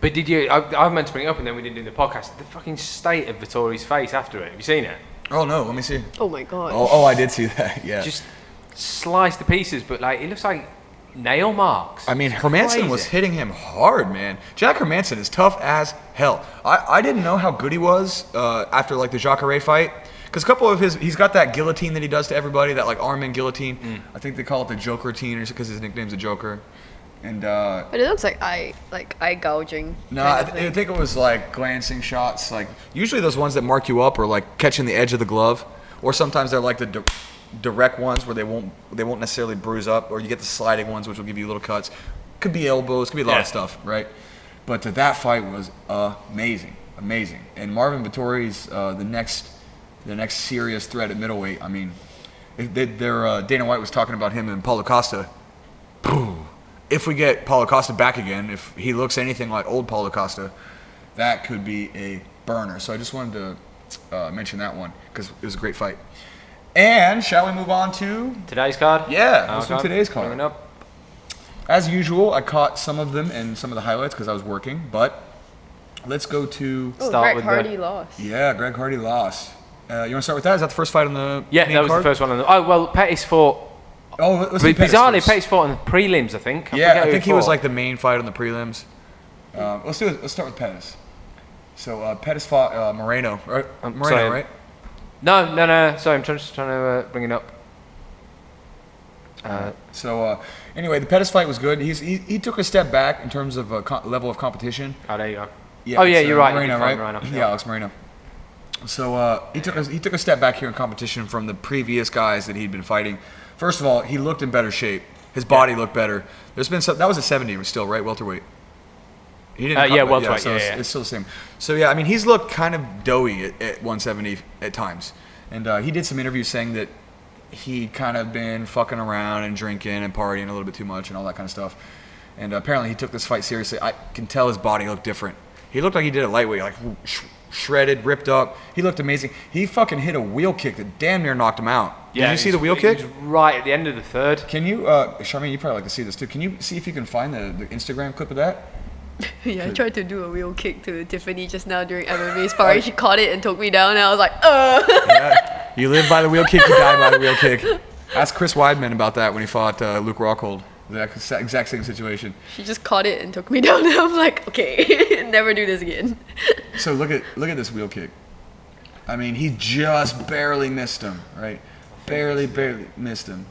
But did you? I, I meant to bring it up, and then we didn't do the podcast. The fucking state of Vittori's face after it. Have you seen it? Oh no! Let me see. Oh my god. Oh, oh I did see that. Yeah. Just sliced to pieces, but like it looks like nail marks. I mean, Hermansson was hitting him hard, man. Jack Hermansson is tough as hell. I, I didn't know how good he was uh, after like the Jacare fight, because a couple of his, he's got that guillotine that he does to everybody, that like arm and guillotine. Mm. I think they call it the Joker-tine, because his nickname's a Joker. And uh, but it looks like eye, like eye gouging. No, nah, I, th- I think it was like glancing shots. Like usually those ones that mark you up are like catching the edge of the glove, or sometimes they're like the. Di- direct ones where they won't they won't necessarily bruise up, or you get the sliding ones which will give you little cuts. Could be elbows, could be a lot yeah. of stuff, right? But that fight was amazing, amazing. And Marvin Vettori's uh, the next the next serious threat at middleweight. I mean, they, they're, uh, Dana White was talking about him and Paulo Costa. If we get Paulo Costa back again, if he looks anything like old Paulo Costa, that could be a burner. So I just wanted to uh, mention that one because it was a great fight. And shall we move on to today's card? Yeah, oh, let's do today's card. Coming up. As usual, I caught some of them and some of the highlights because I was working. But let's go to Ooh, start Greg with Hardy the, lost. Yeah, Greg Hardy lost. Uh, you want to start with that? Is that the first fight on the yeah? Main that was card? The first one on the. Oh well, Pettis fought. Oh, let's see. Bizarrely, Pettis fought on the prelims, I think. I yeah, I think he, he was like the main fight on the prelims. Uh, let's do. Let's start with Pettis. So uh, Pettis fought uh, Moreno, right? Um, Moreno, sorry. right? No, no, no. Sorry, I'm just trying to uh, bring it up. Uh, so, uh, anyway, the Pettis fight was good. He's, he he took a step back in terms of uh, co- level of competition. Oh, there you go. Yeah, oh, yeah, you're uh, right. Moreno, right? Moreno. Yeah, Alex Moreno. So uh, he took a, he took a step back here in competition from the previous guys that he'd been fighting. First of all, he looked in better shape. His body yeah. looked better. There's been some, that was a seventy still, right? Welterweight. He didn't uh, yeah, well, yeah, right. so yeah, it's, yeah. it's still the same. So, yeah, I mean, he's looked kind of doughy at, at one seventy at times. And uh, he did some interviews saying that he kind of been fucking around and drinking and partying a little bit too much and all that kind of stuff. And uh, apparently he took this fight seriously. I can tell his body looked different. He looked like he did it lightweight, like sh- shredded, ripped up. He looked amazing. He fucking hit a wheel kick that damn near knocked him out. Yeah, did you see the wheel kick? Right at the end of the third. Can you, uh, Charmaine, you probably like to see this too. Can you see if you can find the, the Instagram clip of that? Yeah, I tried to do a wheel kick to Tiffany just now during M M A sparring. She caught it and took me down, and I was like, uh. Yeah. You live by the wheel kick, you die by the wheel kick. Ask Chris Weidman about that when he fought uh, Luke Rockhold. The exact same situation. She just caught it and took me down, and I was like, okay, never do this again. So look at look at this wheel kick. I mean, he just barely missed him, right? Barely, barely missed him.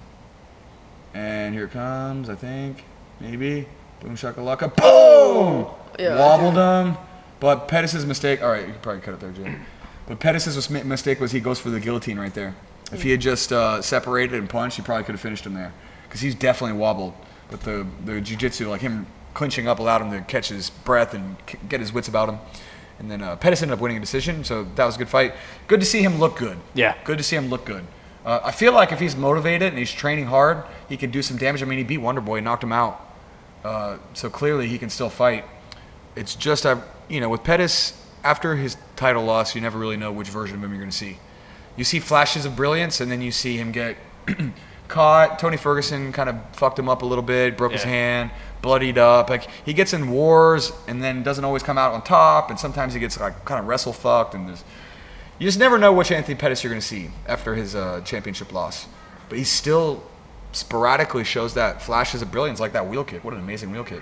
And here it comes, I think, maybe. Boom shakalaka, boom! Yeah, wobbled him. But Pettis' mistake, all right, you can probably cut it there, Jim. But Pettis' mistake was he goes for the guillotine right there. If he had just uh, separated and punched, he probably could have finished him there. Because he's definitely wobbled. But the, the jiu-jitsu, like him clinching up, allowed him to catch his breath and c- get his wits about him. And then uh, Pettis ended up winning a decision, so that was a good fight. Good to see him look good. Yeah. Good to see him look good. Uh, I feel like if he's motivated and he's training hard, he could do some damage. I mean, he beat Wonderboy and knocked him out. Uh, so clearly he can still fight. It's just, uh, you know, with Pettis, after his title loss, you never really know which version of him you're going to see. You see flashes of brilliance, and then you see him get caught. Tony Ferguson kind of fucked him up a little bit, broke yeah. his hand, bloodied up. Like, he gets in wars and then doesn't always come out on top, and sometimes he gets like kind of wrestle fucked. And there's, you just never know which Anthony Pettis you're going to see after his uh, championship loss. But he's still sporadically shows that flashes of brilliance, like that wheel kick. What an amazing wheel kick.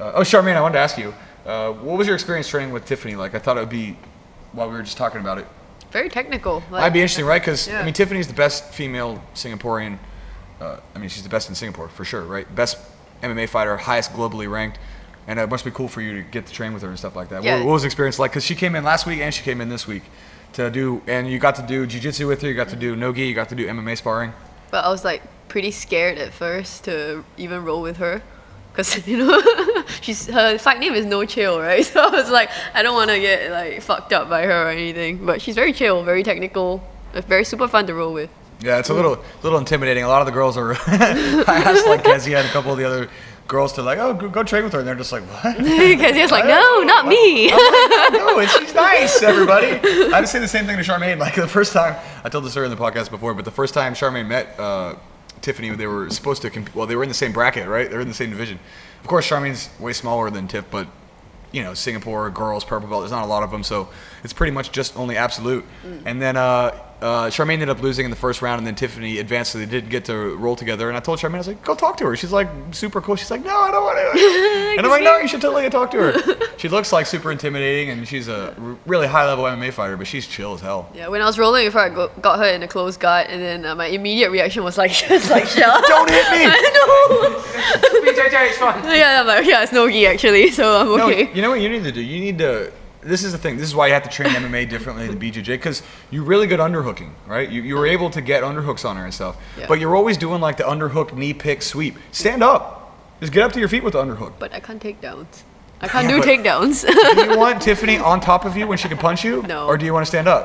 Uh, oh, Charmaine, I wanted to ask you, uh, what was your experience training with Tiffany like? I thought it would be, while we were just talking about it. Very technical. Like, that'd be interesting, right? Because, yeah. I mean, Tiffany's the best female Singaporean. Uh, I mean, she's the best in Singapore, for sure, right? Best M M A fighter, highest globally ranked. And it must be cool for you to get to train with her and stuff like that. Yeah. What, what was the experience like? Because she came in last week and she came in this week to do, and you got to do jiu-jitsu with her, you got to do no-gi, you got to do M M A sparring. But I was like pretty scared at first to even roll with her, because you know she's her fight name is No Chill, right? So I was like, I don't want to get like fucked up by her or anything. But she's very chill, very technical, very super fun to roll with. Yeah, it's a little little intimidating. A lot of the girls are. I asked like Kezia and a couple of the other girls to like, oh, go, go trade with her, and they're just like, what? Kezia's like, no, not me. I'm like, no, she's nice, everybody. I just say the same thing to Charmaine. Like the first time, I told this story in the podcast before, but the first time Charmaine met uh, Tiffany, they were supposed to compete. Well, they were in the same bracket, right? They're in the same division. Of course, Charmaine's way smaller than Tiff, but you know, Singapore girls purple belt. There's not a lot of them, so it's pretty much just only absolute. Mm. And then. Uh, Uh, Charmaine ended up losing in the first round, and then Tiffany advanced, so they did get to roll together. And I told Charmaine, I was like, go talk to her. She's like super cool. She's like, no, I don't want to. And I'm like, no, you should totally talk to her. She looks like super intimidating, and she's a really high-level M M A fighter, but she's chill as hell. Yeah, when I was rolling with her, I go- got her in a closed guard, and then uh, my immediate reaction was like, just like, shut don't hit me. I know. B J J, it's fine. Yeah, like, yeah, it's no gi, actually, so I'm okay. No, you know what you need to do? You need to... This is the thing. This is why you have to train M M A differently than B J J, because you're really good underhooking, right? You you were able to get underhooks on her and stuff, yeah. But you're always doing like the underhook knee pick sweep. Stand up, just get up to your feet with the underhook. But I can't take downs. I can't yeah, do takedowns. Do you want Tiffany on top of you when she can punch you? No. Or do you want to stand up?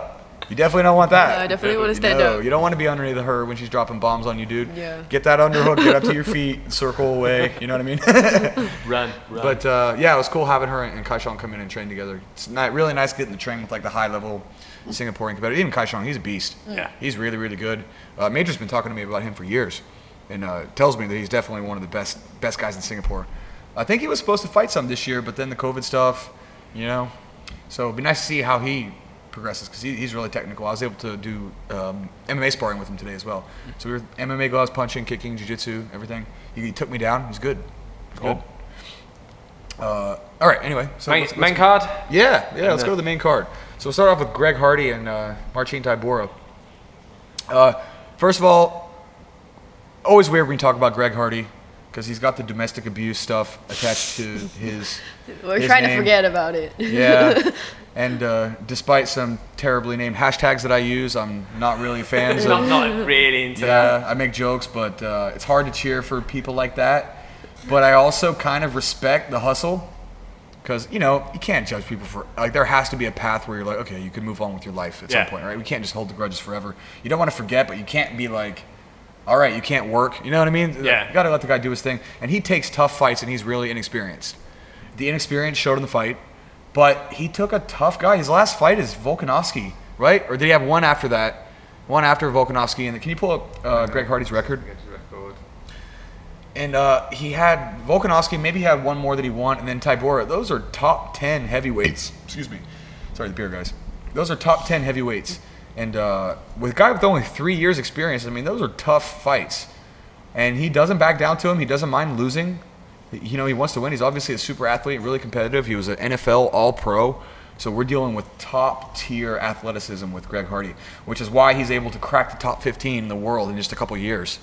You definitely don't want that. Yeah, I definitely want to stand no, up. You don't want to be underneath her when she's dropping bombs on you, dude. Yeah. Get that underhook, get up to your feet, circle away. You know what I mean? run, run. But, uh, yeah, it was cool having her and Kaishong come in and train together. It's not, really nice getting to train with, like, the high-level Singaporean competitor. Even Kaishong, he's a beast. Yeah. He's really, really good. Uh, Major's been talking to me about him for years and uh, tells me that he's definitely one of the best best guys in Singapore. I think he was supposed to fight some this year, but then the COVID stuff, you know. So it would be nice to see how he – progresses, because he, he's really technical. I was able to do um, M M A sparring with him today as well. So we were M M A gloves, punching, kicking, jiu-jitsu, everything. He, he took me down. He's good. Cool. Good. Uh, all right, anyway. So main, let's, let's, main card? Yeah, yeah, and let's the, go to the main card. So we'll start off with Greg Hardy and uh, Marcin Tybura. Uh, first of all, always weird when you talk about Greg Hardy, because he's got the domestic abuse stuff attached to his We're his trying name. to forget about it. Yeah. And uh, despite some terribly named hashtags that I use, I'm not really fans of. I'm not really into that. Yeah, I make jokes, but uh, it's hard to cheer for people like that. But I also kind of respect the hustle, because, you know, you can't judge people for, like, there has to be a path where you're like, okay, you can move on with your life at yeah. some point, right? We can't just hold the grudges forever. You don't want to forget, but you can't be like, all right, you can't work. You know what I mean? Yeah. You got to let the guy do his thing. And he takes tough fights, and he's really inexperienced. The inexperience showed in the fight. But he took a tough guy. His last fight is Volkanovski, right? Or did he have one after that? One after Volkanovski. And the, can you pull up uh, Greg Hardy's record? record. And uh, he had Volkanovski. Maybe he had one more that he won. And then Tybura. Those are top ten heavyweights. Excuse me. Sorry, the beer guys. Those are top ten heavyweights. And uh, with a guy with only three years experience, I mean, those are tough fights. And he doesn't back down to him. He doesn't mind losing. You know, he wants to win. He's obviously a super athlete, really competitive. He was an N F L All-Pro. So we're dealing with top-tier athleticism with Greg Hardy, which is why he's able to crack the top fifteen in the world in just a couple years.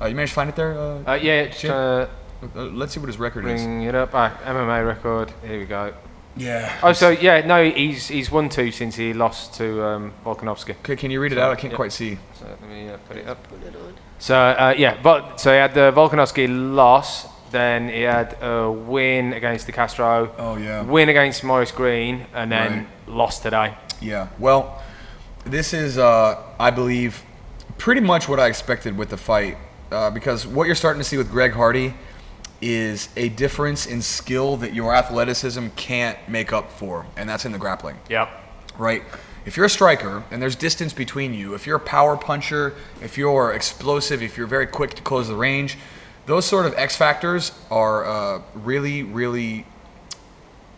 Uh, you managed to find it there? Uh, uh, yeah. It's, uh, Let's see what his record bring is. Bring it up. Ah, M M A record. Here we go. Yeah. Oh, so, yeah, no, he's he's won two since he lost to um, Volkanovski. Okay, can you read it so, out? I can't yeah. quite see. So let me uh, put it up. Put it on. So, uh, yeah, but, so he had the Volkanovski loss. Then he had a win against De Castro, oh, yeah. win against Maurice Green, and then right. lost today. Yeah, well, this is, uh, I believe, pretty much what I expected with the fight, uh, because what you're starting to see with Greg Hardy is a difference in skill that your athleticism can't make up for, and that's in the grappling. Yep. Right? If you're a striker and there's distance between you, if you're a power puncher, if you're explosive, if you're very quick to close the range, those sort of X factors are uh, really, really,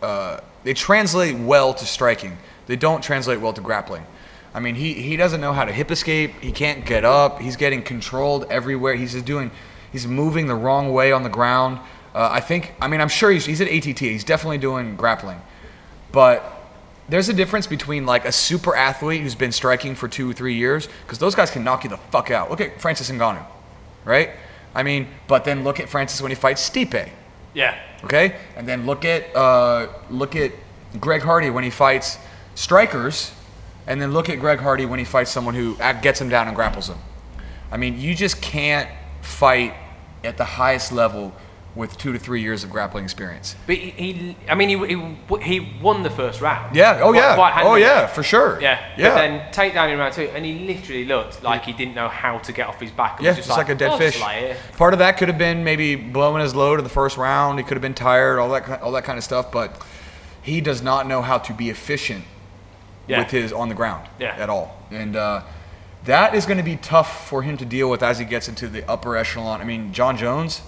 uh, they translate well to striking. They don't translate well to grappling. I mean, he, he doesn't know how to hip escape. He can't get up. He's getting controlled everywhere. He's just doing, he's moving the wrong way on the ground. Uh, I think, I mean, I'm sure he's, he's at A T T. He's definitely doing grappling. But there's a difference between like a super athlete who's been striking for two or three years, because those guys can knock you the fuck out. Look at Francis Ngannou, right? I mean, but then look at Francis when he fights Stipe. Yeah. Okay? And then look at uh, look at Greg Hardy when he fights strikers, and then look at Greg Hardy when he fights someone who gets him down and grapples him. I mean, you just can't fight at the highest level with two to three years of grappling experience. But he, he I mean, he, he he won the first round. Yeah, oh quite, yeah, quite oh yeah, for sure. Yeah, yeah. But then take down in round two, and he literally looked like he didn't know how to get off his back. Yeah, was just, just like, like a dead oh, fish. Like part of that could have been maybe blowing his load in the first round. He could have been tired, all that, all that kind of stuff. But he does not know how to be efficient yeah. with his on the ground yeah. at all. And uh, that is going to be tough for him to deal with as he gets into the upper echelon. I mean, John Jones.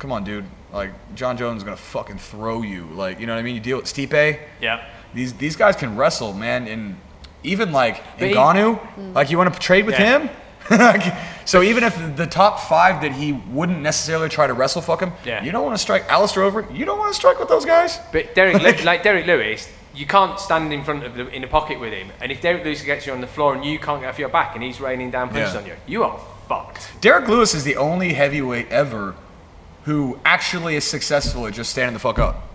Come on, dude. Like, John Jones is going to fucking throw you. Like, you know what I mean? You deal with Stipe. Yeah. These these guys can wrestle, man. And even, like, Ngannou, like, you want to trade with yeah. him? So even if the top five that he wouldn't necessarily try to wrestle, fuck him, yeah. you don't want to strike Alistair over. You don't want to strike with those guys. But Derek, like, like Derek Lewis, you can't stand in front of the, in the pocket with him. And if Derek Lewis gets you on the floor and you can't get off your back and he's raining down punches yeah. on you, you are fucked. Derek Lewis is the only heavyweight ever who actually is successful at just standing the fuck up.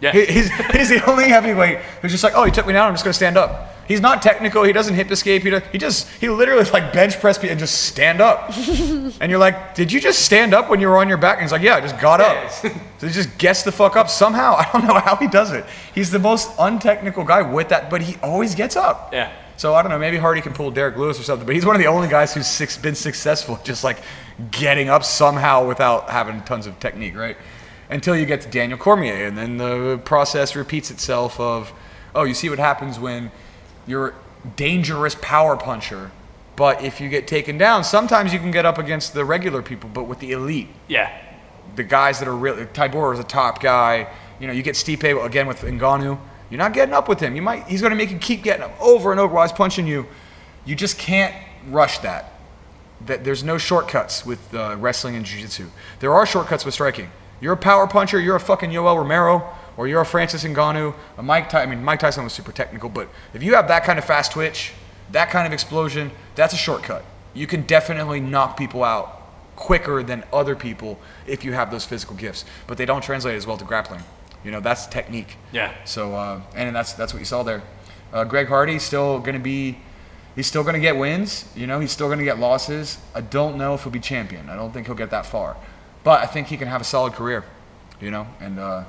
Yeah. He, he's, he's the only heavyweight who's just like, oh, he took me down, I'm just gonna stand up. He's not technical, he doesn't hip escape, he, does, he just, he literally like bench press me and just stand up. And you're like, did you just stand up when you were on your back? And he's like, yeah, I just got up. So he just gets the fuck up somehow. I don't know how he does it. He's the most untechnical guy with that, but he always gets up. Yeah. So I don't know, maybe Hardy can pull Derek Lewis or something, but he's one of the only guys who's six, been successful just like getting up somehow without having tons of technique, right? Until you get to Daniel Cormier, and then the process repeats itself of, oh, you see what happens when you're a dangerous power puncher, but if you get taken down, sometimes you can get up against the regular people, but with the elite. Yeah. The guys that are really, Tybura is a top guy, you know, you get Stipe again with Ngannou. You're not getting up with him. You might. He's going to make you keep getting up over and over while he's punching you. You just can't rush that. That there's no shortcuts with uh, wrestling and jiu-jitsu. There are shortcuts with striking. You're a power puncher. You're a fucking Yoel Romero, or you're a Francis Ngannou, a Mike Tyson. I mean, Mike Tyson was super technical, but if you have that kind of fast twitch, that kind of explosion, that's a shortcut. You can definitely knock people out quicker than other people if you have those physical gifts, but they don't translate as well to grappling. You know, that's technique. Yeah. So, uh, and that's that's what you saw there. Uh, Greg Hardy still going to be, he's still going to get wins. You know, he's still going to get losses. I don't know if he'll be champion. I don't think he'll get that far. But I think he can have a solid career, you know. And uh,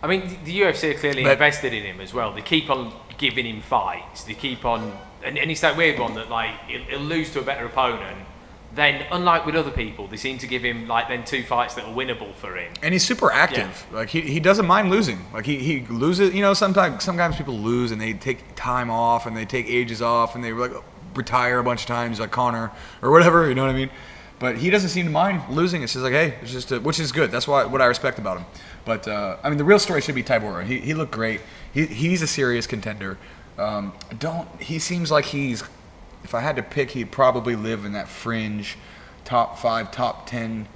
I mean, the U F C are clearly but, invested in him as well. They keep on giving him fights. They keep on, and, and it's that weird one that, like, he'll, he'll lose to a better opponent. Then, unlike with other people, they seem to give him like then two fights that are winnable for him. And he's super active. Yeah. Like he, he doesn't mind losing. Like he, he loses. You know, sometimes sometimes people lose and they take time off and they take ages off and they like retire a bunch of times, like Connor or whatever. You know what I mean? But he doesn't seem to mind losing. It's just like, hey, it's just a, which is good. That's why what I respect about him. But uh, I mean, the real story should be Tybura. He he looked great. He he's a serious contender. Um, don't he seems like he's. If I had to pick, he'd probably live in that fringe, top five, top ten,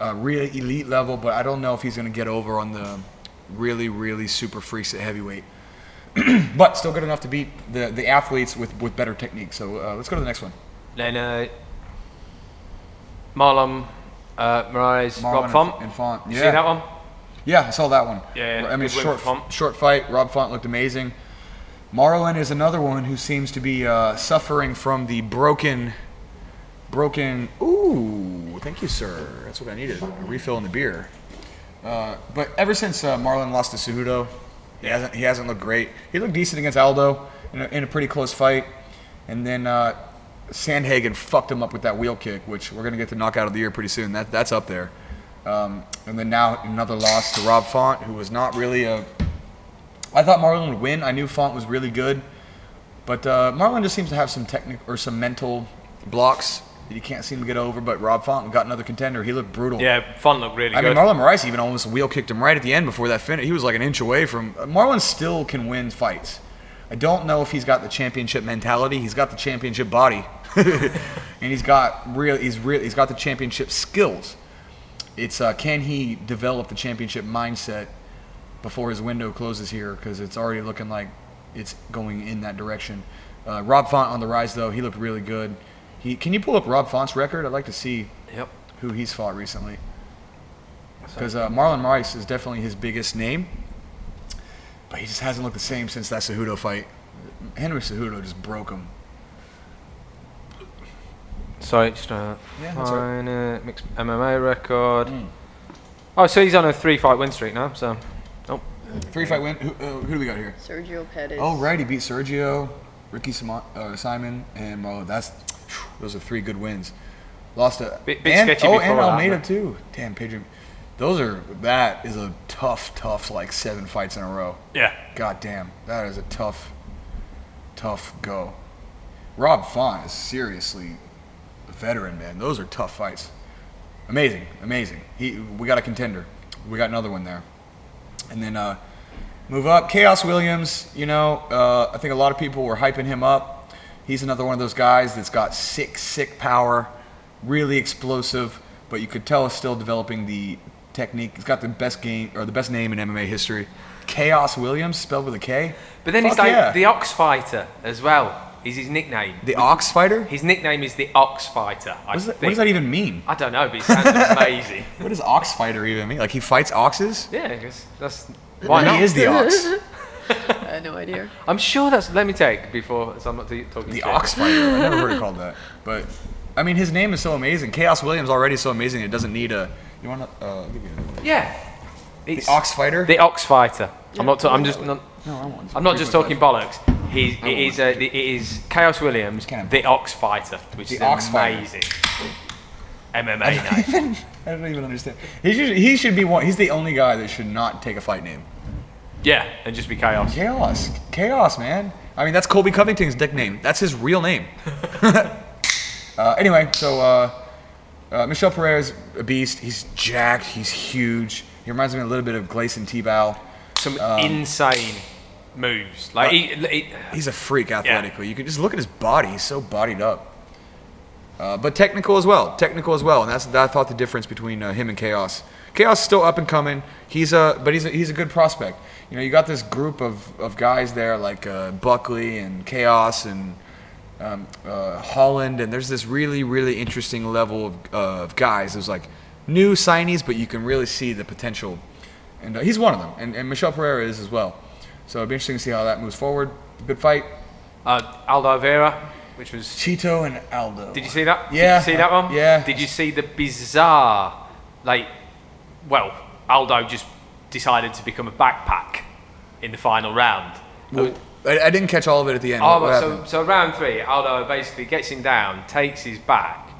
uh, really elite level. But I don't know if he's going to get over on the really, really super freaks at heavyweight. But still good enough to beat the, the athletes with, with better technique. So uh, let's go to the next one. Then uh, Marlon uh, Moraes, Marlon Rob Font. And Font. Yeah. You see that one? Yeah, I saw that one. Yeah, yeah. I mean, short, short fight. Rob Font looked amazing. Marlon is another one who seems to be uh, suffering from the broken, broken, ooh, thank you, sir. That's what I needed, a refill in the beer. Uh, but ever since uh, Marlon lost to Cejudo, he hasn't, he hasn't looked great. He looked decent against Aldo in a, in a pretty close fight. And then uh, Sandhagen fucked him up with that wheel kick, which we're going to get the knockout of the year pretty soon. That, that's up there. Um, and then now another loss to Rob Font, who was not really a... I thought Marlon would win. I knew Font was really good. But uh, Marlon just seems to have some technical or some mental blocks that you can't seem to get over. But Rob Font got another contender. He looked brutal. Yeah, Font looked really I good. I mean, Marlon Moraes even almost wheel kicked him right at the end before that finish. He was like an inch away from... Marlon still can win fights. I don't know if he's got the championship mentality. He's got the championship body. And he's got real, he's real, he's got the championship skills. It's uh, can he develop the championship mindset before his window closes here, because it's already looking like it's going in that direction. Uh, Rob Font on the rise, though. He looked really good. He Can you pull up Rob Font's record? I'd like to see yep. who he's fought recently. Because uh, Marlon Moraes is definitely his biggest name, but he just hasn't looked the same since that Cejudo fight. Henry Cejudo just broke him. site, just trying to yeah, find right. it. Mixed M M A record. Mm. Oh, so he's on a three-fight win streak now, so... Oh. Three-fight win? Who, uh, who do we got here? Sergio Pettis. Oh, right, he beat Sergio, Ricky Simon, uh, Simon and Marlo. That's... Whew, those are three good wins. Lost a... Bit, bit and, sketchy oh, before and Almeida, that, too. Damn, Pedro. Those are... That is a tough, tough, like, seven fights in a row. Yeah. God damn. That is a tough, tough go. Rob Font is seriously a veteran, man. Those are tough fights. Amazing, amazing. He, we got a contender. We got another one there. And then uh, move up. Khaos Williams, you know, uh, I think a lot of people were hyping him up. He's another one of those guys that's got sick, sick power, really explosive, but you could tell is still developing the technique. He's got the best game or the best name in M M A history. Khaos Williams, spelled with a K. But then Fuck he's like yeah. the Ox Fighter as well. Is his nickname. The Ox Fighter? His nickname is the Ox Fighter, I think. What does that even mean? I don't know, but it sounds amazing. What does Ox Fighter even mean? Like he fights oxes? Yeah, I guess that's... Why not? He is the Ox. I have no idea. I'm sure that's... Let me take before... So I'm not talking shit. The Ox Fighter. I never heard it called that. But, I mean, his name is so amazing. Khaos Williams already is so amazing. It doesn't need a... You want to... Uh, give me a... Yeah. The Ox Fighter? The Ox Fighter. Yeah, I'm not... Ta- I'm just... Not, no, I want I'm not just talking bollocks. He's, it, is a, it is Khaos Williams, the Ox Fighter, which the is Ox amazing. Fighter. M M A I don't, even, I don't even understand. He should, he should be one. He's the only guy that should not take a fight name. Yeah, and just be Chaos. Chaos. Chaos, man. I mean, that's Colby Covington's nickname. That's his real name. uh, anyway, so uh, uh, Michel Pereira's a beast. He's jacked. He's huge. He reminds me a little bit of Gleison Tibau. Some um, insane... moves like uh, he, he, he's a freak athletically. Yeah. You can just look at his body; he's so bodied up. Uh, but technical as well, technical as well, and that's I thought the difference between uh, him and Khaos. Khaos is still up and coming. He's a but he's a, he's a good prospect. You know, you got this group of, of guys there like uh, Buckley and Khaos and um, uh, Holland, and there's this really really interesting level of, uh, of guys. There's like new signees, but you can really see the potential, and uh, he's one of them. And, and Michel Pereira is as well. So it'll be interesting to see how that moves forward. Good fight. Uh, Aldo Vera, which was... Chito and Aldo. Did you see that? Yeah. Did you see that one? Yeah. Did you see the bizarre, like, well, Aldo just decided to become a backpack in the final round. Well, I, I didn't catch all of it at the end. Oh, what, what so, so round three, Aldo basically gets him down, takes his back,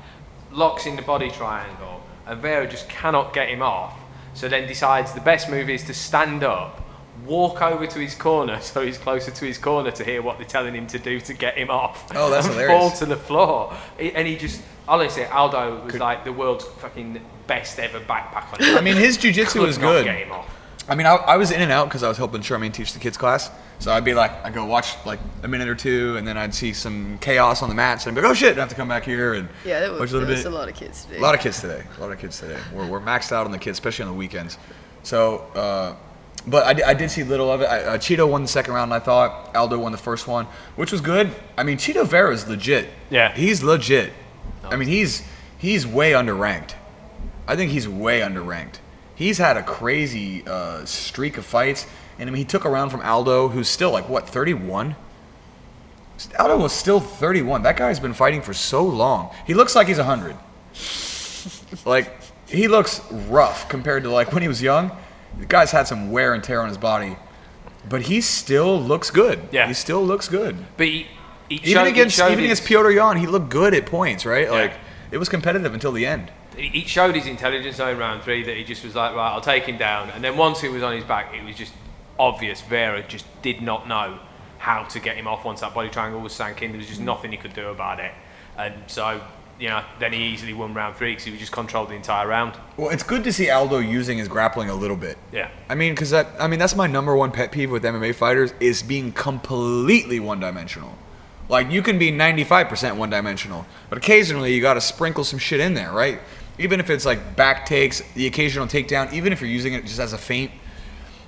locks in the body triangle, and Vera just cannot get him off. So then decides the best move is to stand up, walk over to his corner so he's closer to his corner to hear what they're telling him to do to get him off. Oh, that's and hilarious. Fall to the floor. And he just, honestly, Aldo was Could, like the world's fucking best ever backpacker. I mean, his jiu-jitsu was good. Get him off. I mean, I, I was in and out because I was helping Charmaine teach the kids class. So I'd be like, I'd go watch like a minute or two and then I'd see some chaos on the mats and I'd be like, oh shit, I have to come back here and yeah, that was, watch a little bit. a lot of kids today. A lot of kids today. A lot of kids today. We're, we're maxed out on the kids, especially on the weekends. So, uh... But I, I did see little of it. I, uh, Chito won the second round, I thought. Aldo won the first one, which was good. I mean, Chito Vera's legit. Yeah. He's legit. No. I mean, he's he's way underranked. I think he's way underranked. He's had a crazy uh, streak of fights. And, I mean, he took a round from Aldo, who's still, like, what, thirty-one? Aldo was still thirty-one. That guy's been fighting for so long. He looks like he's one hundred. Like, he looks rough compared to, like, when he was young. The guy's had some wear and tear on his body, but he still looks good. Yeah. He still looks good. But he, he even showed, against he even his, against Petr Yan, he looked good at points, right? Yeah. Like it was competitive until the end. He showed his intelligence in round three that he just was like, right, I'll take him down. And then once he was on his back, it was just obvious. Vera just did not know how to get him off once that body triangle was sank in. There was just nothing he could do about it. And so... You know, then he easily won round three because he just controlled the entire round. Well, it's good to see Aldo using his grappling a little bit. Yeah. I mean, because that, I mean, that's my number one pet peeve with M M A fighters is being completely one-dimensional. Like, you can be ninety-five percent one-dimensional, but occasionally you got to sprinkle some shit in there, right? Even if it's like back takes, the occasional takedown, even if you're using it just as a feint.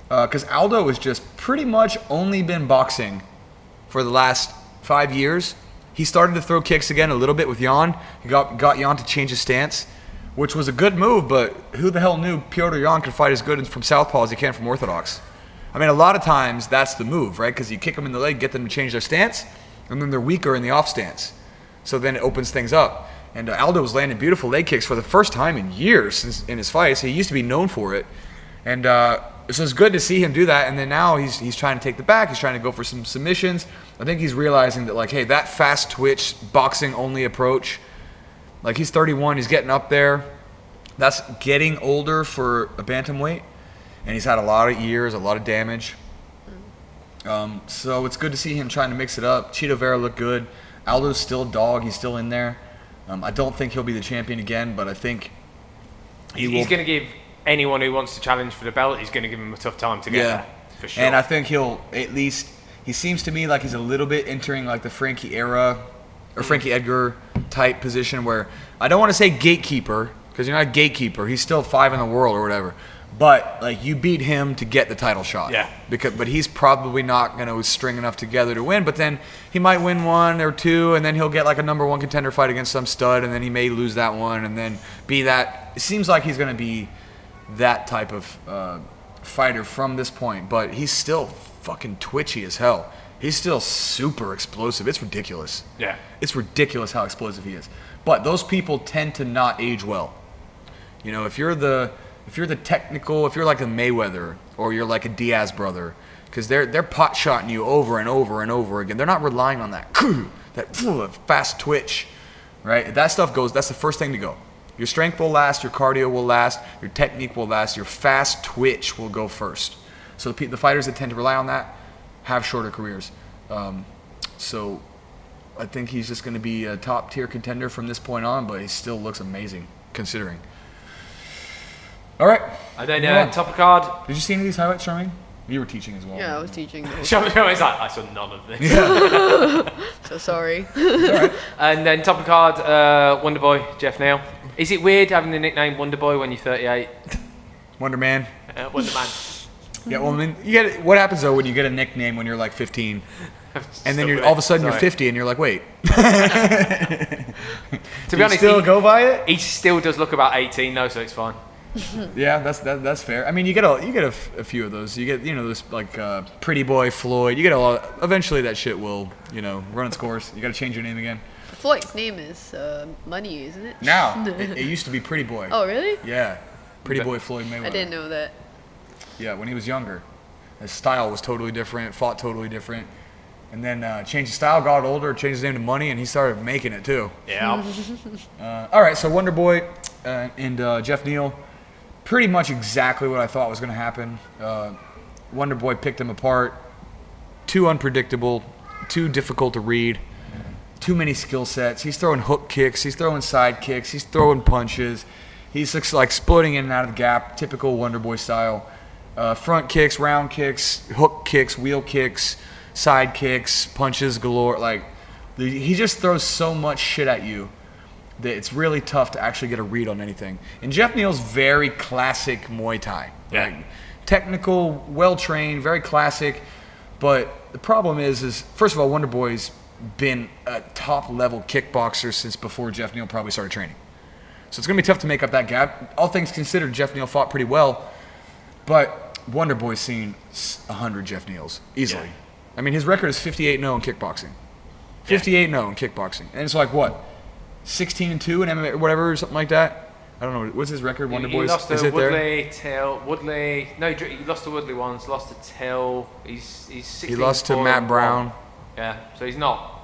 Because uh, Aldo has just pretty much only been boxing for the last five years. He started to throw kicks again a little bit with Yan. He got got Yan to change his stance, which was a good move, but who the hell knew Petr Yan could fight as good from southpaw as he can from orthodox? I mean, a lot of times that's the move, right? Because you kick them in the leg, get them to change their stance, and then they're weaker in the off stance. So then it opens things up. And uh, Aldo was landing beautiful leg kicks for the first time in years since in his fights. He used to be known for it. And uh, so it's good to see him do that. And then now he's he's trying to take the back. He's trying to go for some submissions. I think he's realizing that, like, hey, that fast twitch, boxing-only approach, like, he's thirty-one. He's getting up there. That's getting older for a bantamweight. And he's had a lot of years, a lot of damage. Um, so it's good to see him trying to mix it up. Chito Vera looked good. Aldo's still a dog. He's still in there. Um, I don't think he'll be the champion again, but I think he he's will. He's going to give anyone who wants to challenge for the belt, he's going to give him a tough time to get yeah. there, for sure. And I think he'll at least, he seems to me like he's a little bit entering like the Frankie era, or Frankie Edgar type position where, I don't want to say gatekeeper, because you're not a gatekeeper. He's still five in the world or whatever. But like you beat him to get the title shot. Yeah. Because but he's probably not gonna string enough together to win, but then he might win one or two and then he'll get like a number one contender fight against some stud and then he may lose that one and then be that. It seems like he's gonna be that type of uh, fighter from this point, but he's still fucking twitchy as hell. He's still super explosive. It's ridiculous. Yeah. It's ridiculous how explosive he is. But those people tend to not age well. You know, if you're the If you're the technical, if you're like a Mayweather or you're like a Diaz brother, because they're they're pot shotting you over and over and over again. They're not relying on that that fast twitch, right? If that stuff goes. That's the first thing to go. Your strength will last. Your cardio will last. Your technique will last. Your fast twitch will go first. So the, the fighters that tend to rely on that have shorter careers. Um, so I think he's just going to be a top tier contender from this point on. But he still looks amazing considering. All right. I don't know. Top of card. Did you see any of these highlights, Charmaine? You were teaching as well. Yeah, I was teaching. Charmaine's like, I saw none of this. Yeah. So sorry. It's all right. And then top of card, uh, Wonderboy, Jeff Neal. Is it weird having the nickname Wonderboy when you're thirty-eight? Wonder Man. Uh, Wonder Man. Yeah, well, I mean, you get, what happens, though, when you get a nickname when you're like fifteen? And then you're, all of a sudden sorry. You're fifty and you're like, wait. To be honest, still he, go by it? He still does look about eighteen, though, so it's fine. Yeah, that's that, that's fair. I mean, you get a you get a, f- a few of those. You get you know this like uh, Pretty Boy Floyd. You get a lot. Of, eventually, that shit will you know run its course. You got to change your name again. Floyd's name is uh, Money, isn't it? No, it, it used to be Pretty Boy. Oh, really? Yeah, Pretty Boy Floyd Mayweather. I didn't know that. Yeah, when he was younger, his style was totally different. Fought totally different, and then uh, changed his style. Got older, changed his name to Money, and he started making it too. Yeah. uh, all right, so Wonder Boy uh, and uh, Jeff Neal. Pretty much exactly what I thought was going to happen. Uh, Wonderboy picked him apart. Too unpredictable. Too difficult to read. Too many skill sets. He's throwing hook kicks. He's throwing side kicks. He's throwing punches. He's like splitting in and out of the gap. Typical Wonderboy style. Uh, front kicks, round kicks, hook kicks, wheel kicks, side kicks, punches galore. Like he just throws so much shit at you. That it's really tough to actually get a read on anything. And Jeff Neal's very classic Muay Thai. Right? Yeah. Technical, well-trained, very classic. But the problem is, is first of all, Wonderboy's been a top-level kickboxer since before Jeff Neal probably started training. So it's going to be tough to make up that gap. All things considered, Jeff Neal fought pretty well. But Wonderboy's seen one hundred Jeff Neals easily. Yeah. I mean, his record is fifty-eight and oh in kickboxing. fifty-eight and oh yeah. in kickboxing. And it's like what? sixteen and two in M M A or whatever or something like that. I don't know. What's his record? Wonder Boys. He lost to Woodley, Till, Woodley. No, he lost to Woodley once. Lost to Till. He's he's sixteen. He lost to Matt Brown. Yeah, so he's not.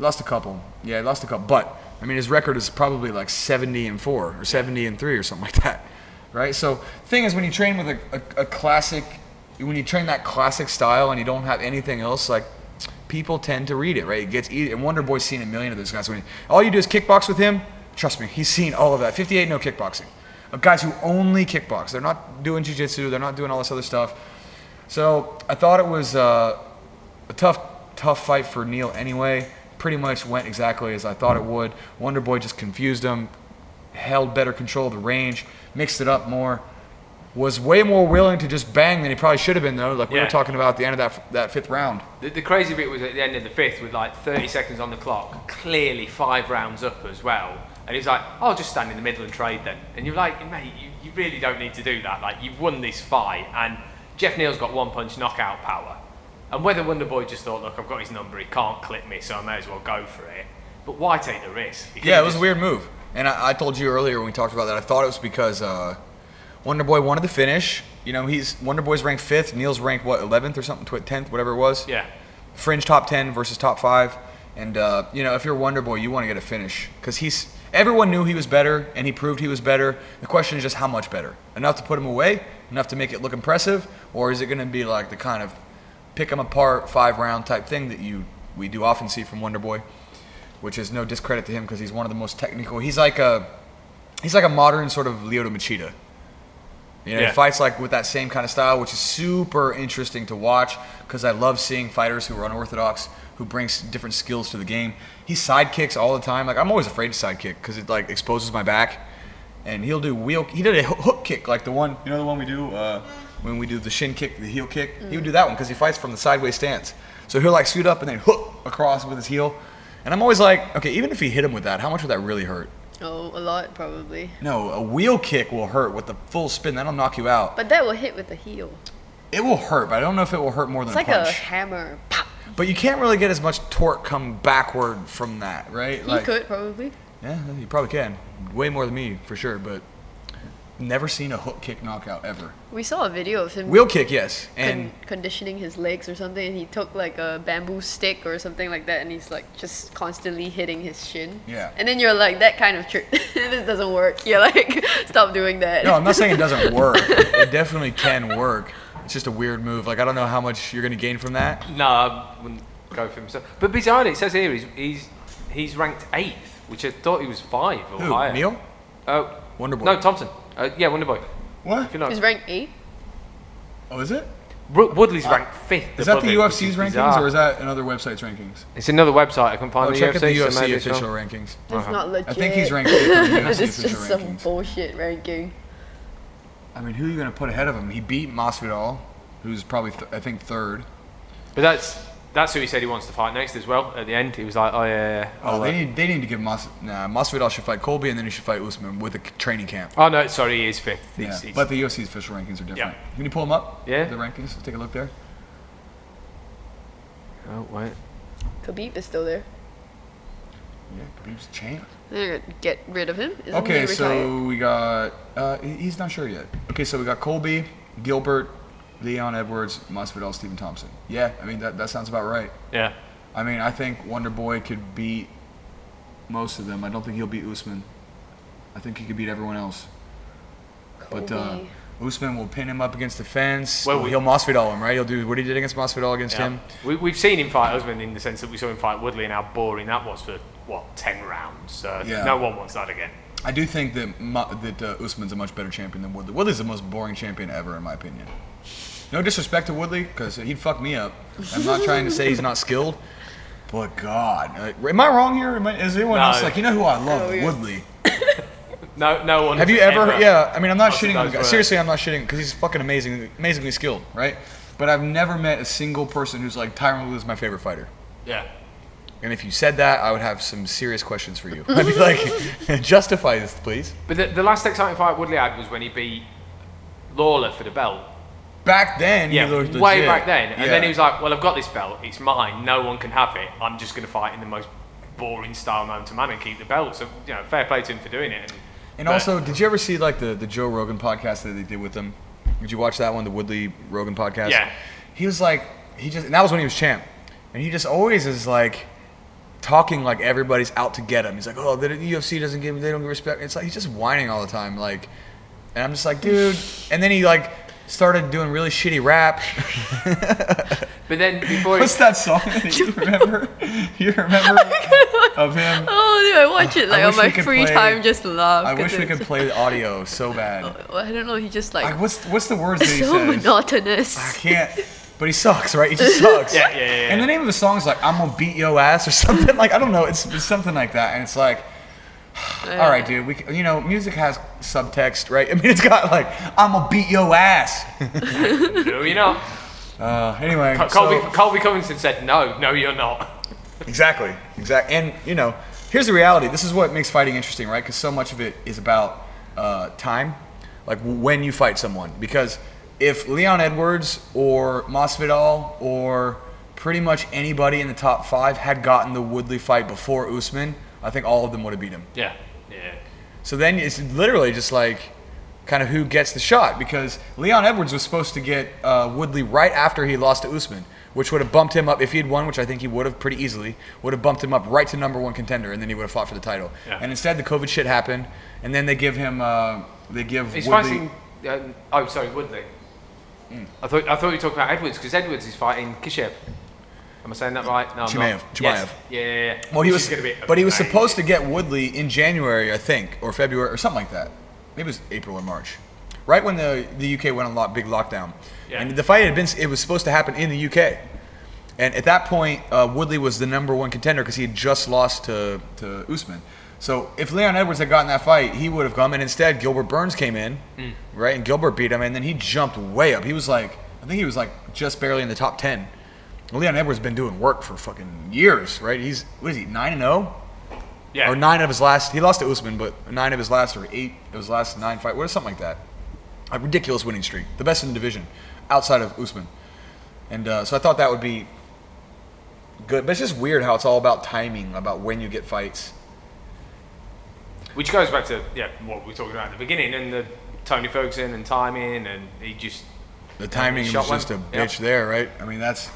Lost a couple. Yeah, he lost a couple. But I mean, his record is probably like seventy and four or seventy and three or something like that, right? So thing is, when you train with a, a, a classic, when you train that classic style and you don't have anything else, like. People tend to read it, right? It gets easy. And Wonderboy's seen a million of those guys. When he, all you do is kickbox with him, trust me, he's seen all of that. fifty-eight no kickboxing. Of guys who only kickbox. They're not doing jiu-jitsu. They're not doing all this other stuff. So I thought it was uh, a tough, tough fight for Neal anyway. Pretty much went exactly as I thought it would. Wonderboy just confused him, held better control of the range, mixed it up more. Was way more willing to just bang than he probably should have been, though. Like we yeah. were talking about at the end of that f- that fifth round. The, the crazy bit was at the end of the fifth with like thirty seconds on the clock, clearly five rounds up as well. And he's like, I'll just stand in the middle and trade then. And you're like, mate, you, you really don't need to do that. Like, you've won this fight. And Jeff Neal's got one punch knockout power. And whether Wonderboy just thought, look, I've got his number, he can't clip me, so I may as well go for it. But why take the risk? Because yeah, it was a weird move. And I, I told you earlier when we talked about that, I thought it was because uh, Wonderboy wanted the finish. You know, he's Wonderboy's ranked fifth. Neal's ranked, what, eleventh or something, tenth, whatever it was. Yeah. Fringe top ten versus top five. And, uh, you know, if you're Wonderboy, you want to get a finish. Because he's everyone knew he was better, and he proved he was better. The question is just how much better? Enough to put him away? Enough to make it look impressive? Or is it going to be like the kind of pick him apart, five-round type thing that you we do often see from Wonderboy? Which is no discredit to him because he's one of the most technical. He's like a he's like a modern sort of Lyoto Machida. You know, yeah. He fights like with that same kind of style, which is super interesting to watch because I love seeing fighters who are unorthodox, who brings different skills to the game. He sidekicks all the time. Like I'm always afraid to sidekick because it like exposes my back. And he'll do wheel. He did a hook kick, like the one you know the one we do uh, when we do the shin kick, the heel kick. Mm. He would do that one because he fights from the sideways stance. So he'll like scoot up and then hook across with his heel. And I'm always like, okay, even if he hit him with that, how much would that really hurt? Oh, a lot, probably. No, a wheel kick will hurt with the full spin. That'll knock you out. But that will hit with the heel. It will hurt, but I don't know if it will hurt more than a punch. It's like a hammer. Pop. But you can't really get as much torque come backward from that, right? You could, probably. Yeah, you probably can. Way more than me, for sure, but never seen a hook kick knockout ever. We saw a video of him wheel kick, yes, and con- conditioning his legs or something, and he took like a bamboo stick or something like that, and he's like just constantly hitting his shin. Yeah. And then you're like, that kind of trick, this doesn't work. You're like, stop doing that. No, I'm not saying it doesn't work. It definitely can work. It's just a weird move. Like I don't know how much you're going to gain from that. No, I wouldn't go for himself. But besides, it says here he's he's, he's ranked eighth, which I thought he was five or Who, higher. Neal? Oh, Wonderboy. No, Thompson. Uh, yeah, Wonderboy. What? He's ranked eighth. Oh, is it? Ro- Woodley's uh, ranked fifth. Is that the U F C's rankings, or is that another website's rankings? It's another website. I can find oh, the, check U F C, the U F C. So maybe official it's rankings. It's uh-huh. not legit. I think he's ranked fifth in the U F C official rankings. It's just some bullshit ranking. I mean, who are you going to put ahead of him? He beat Masvidal, who's probably, th- I think, third. But that's that's who he said he wants to fight next as well. At the end, he was like, oh, yeah, yeah. Oh, they need, they need to give Mas... Nah, Masvidal should fight Colby, and then he should fight Usman with a training camp. Oh, no, sorry, he is fifth. He's, yeah. he's but the U F C's official rankings are different. Yeah. Can you pull them up? Yeah. The rankings? Let's take a look there. Oh, wait. Khabib is still there. Yeah, Khabib's champ. They're going to get rid of him. Isn't okay, so we got... Uh, he's not sure yet. Okay, so we got Colby, Gilbert, Leon Edwards, Masvidal, Stephen Thompson. Yeah, I mean, that, that sounds about right. Yeah. I mean, I think Wonderboy could beat most of them. I don't think he'll beat Usman. I think he could beat everyone else. Colby. But uh, Usman will pin him up against the fence. Well, we, he'll Masvidal him, right? He'll do what he did against Masvidal against yeah. him. We, we've seen him fight Usman in the sense that we saw him fight Woodley and how boring that was for, what, ten rounds. So yeah. No one wants that again. I do think that Ma- that uh, Usman's a much better champion than Woodley. Woodley's the most boring champion ever, in my opinion. No disrespect to Woodley, because he'd fuck me up. I'm not trying to say he's not skilled, but God, uh, am I wrong here? Am I, is anyone no. else like, you know who I love? Oh, yeah. Woodley. no, no one. Have you ever? ever yeah, I mean, I'm not shitting on the guy. Seriously, I'm not shitting because he's fucking amazing, amazingly skilled, right? But I've never met a single person who's like Tyron Woodley is my favorite fighter. Yeah. And if you said that, I would have some serious questions for you. I'd be like, justify this, please. But the, the last exciting fight Woodley had was when he beat Lawler for the belt. Back then, yeah, he looked way legit. back then, and yeah. then he was like, "Well, I've got this belt; it's mine. No one can have it. I'm just going to fight in the most boring style known to man and keep the belt." So, you know, fair play to him for doing it. And, and also, did you ever see like the, the Joe Rogan podcast that they did with him? Did you watch that one, the Woodley Rogan podcast? Yeah. He was like, he just, and that was when he was champ, and he just always is like talking like everybody's out to get him. He's like, "Oh, the U F C doesn't give, they don't give respect." It's like he's just whining all the time, like, and I'm just like, dude. And then he like. Started doing really shitty rap. But then before what's that song that you remember? You remember of him? Oh, dude, I watch it like on my free play, time just to laugh. I wish we could play the audio so bad. I don't know. He just like, like what's what's the words that he so says? So monotonous. I can't. But he sucks, right? He just sucks. yeah, yeah, yeah, yeah. And the name of the song is like "I'm gonna beat yo ass" or something. Like I don't know. It's, it's something like that, and it's like. All right, dude. We, you know, music has subtext, right? I mean, it's got like, I'm gonna beat your ass. No, you're not. Uh, anyway, Col- Colby, so, Colby Covington said, no, no, you're not. exactly, exactly. And you know, here's the reality. This is what makes fighting interesting, right? Because so much of it is about uh, time, like when you fight someone. Because if Leon Edwards or Masvidal or pretty much anybody in the top five had gotten the Woodley fight before Usman, I think all of them would have beat him. Yeah. Yeah. So then it's literally just like kind of who gets the shot, because Leon Edwards was supposed to get uh, Woodley right after he lost to Usman, which would have bumped him up if he had won, which I think he would have pretty easily, would have bumped him up right to number one contender, and then he would have fought for the title. Yeah. And instead the COVID shit happened, and then they give him, uh, they give He's Woodley. He's fighting, um, oh sorry, Woodley. Mm. I thought I thought you were talking about Edwards, because Edwards is fighting Kishev. Am I saying that right? No, Chimaev. Chimaev. Yes. Yeah, yeah, yeah. Well, he was, be, but he was supposed to get Woodley in January, I think, or February, or something like that. Maybe it was April or March, right when the the U K went on a big lockdown. Yeah. And the fight had been, it was supposed to happen in the U K. And at that point, uh, Woodley was the number one contender because he had just lost to, to Usman. So if Leon Edwards had gotten that fight, he would have come. And instead, Gilbert Burns came in, mm. right? And Gilbert beat him, and then he jumped way up. He was like, I think he was like just barely in the top ten. Leon Edwards has been doing work for fucking years, right? He's, what is he, nine and oh? Yeah. Or nine of his last, he lost to Usman, but nine of his last, or eight of his last nine fight, what is something like that? A ridiculous winning streak. The best in the division, outside of Usman. And uh, so I thought that would be good. But it's just weird how it's all about timing, about when you get fights. Which goes back to, yeah, what we were talking about at the beginning, and the Tony Ferguson and timing, and he just... The timing was just a bitch there, right? I mean, that's...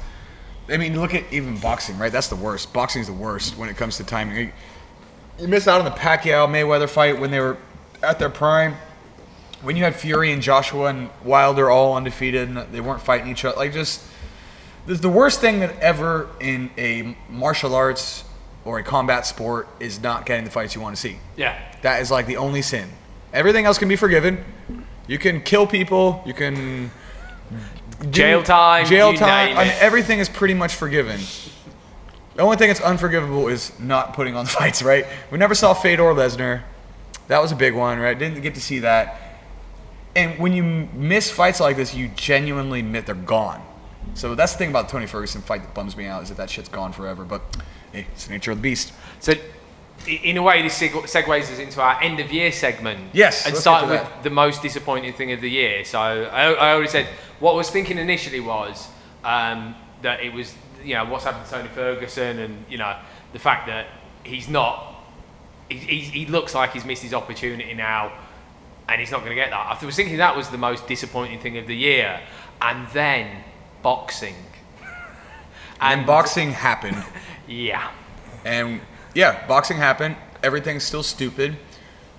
I mean, look at even boxing, right? That's the worst. Boxing's the worst when it comes to timing. You miss out on the Pacquiao-Mayweather fight when they were at their prime. When you had Fury and Joshua and Wilder all undefeated and they weren't fighting each other. Like, just the worst thing that ever in a martial arts or a combat sport is not getting the fights you want to see. Yeah. That is like the only sin. Everything else can be forgiven. You can kill people. You can... Jail time. Jail time. I mean, everything is pretty much forgiven. The only thing that's unforgivable is not putting on fights, right? We never saw Fedor Lesnar. That was a big one, right? Didn't get to see that. And when you miss fights like this, you genuinely admit they're gone. So that's the thing about the Tony Ferguson fight that bums me out, is that that shit's gone forever. But hey, it's the nature of the beast. So in a way, this seg- segues us into our end of year segment. Yes. And starting with the most disappointing thing of the year. So I, I already said, what I was thinking initially was um, that it was, you know, what's happened to Tony Ferguson, and, you know, the fact that he's not, he, he, he looks like he's missed his opportunity now, and he's not going to get that. I was thinking that was the most disappointing thing of the year. And then boxing. and, and boxing happened. Yeah. And yeah, boxing happened. Everything's still stupid.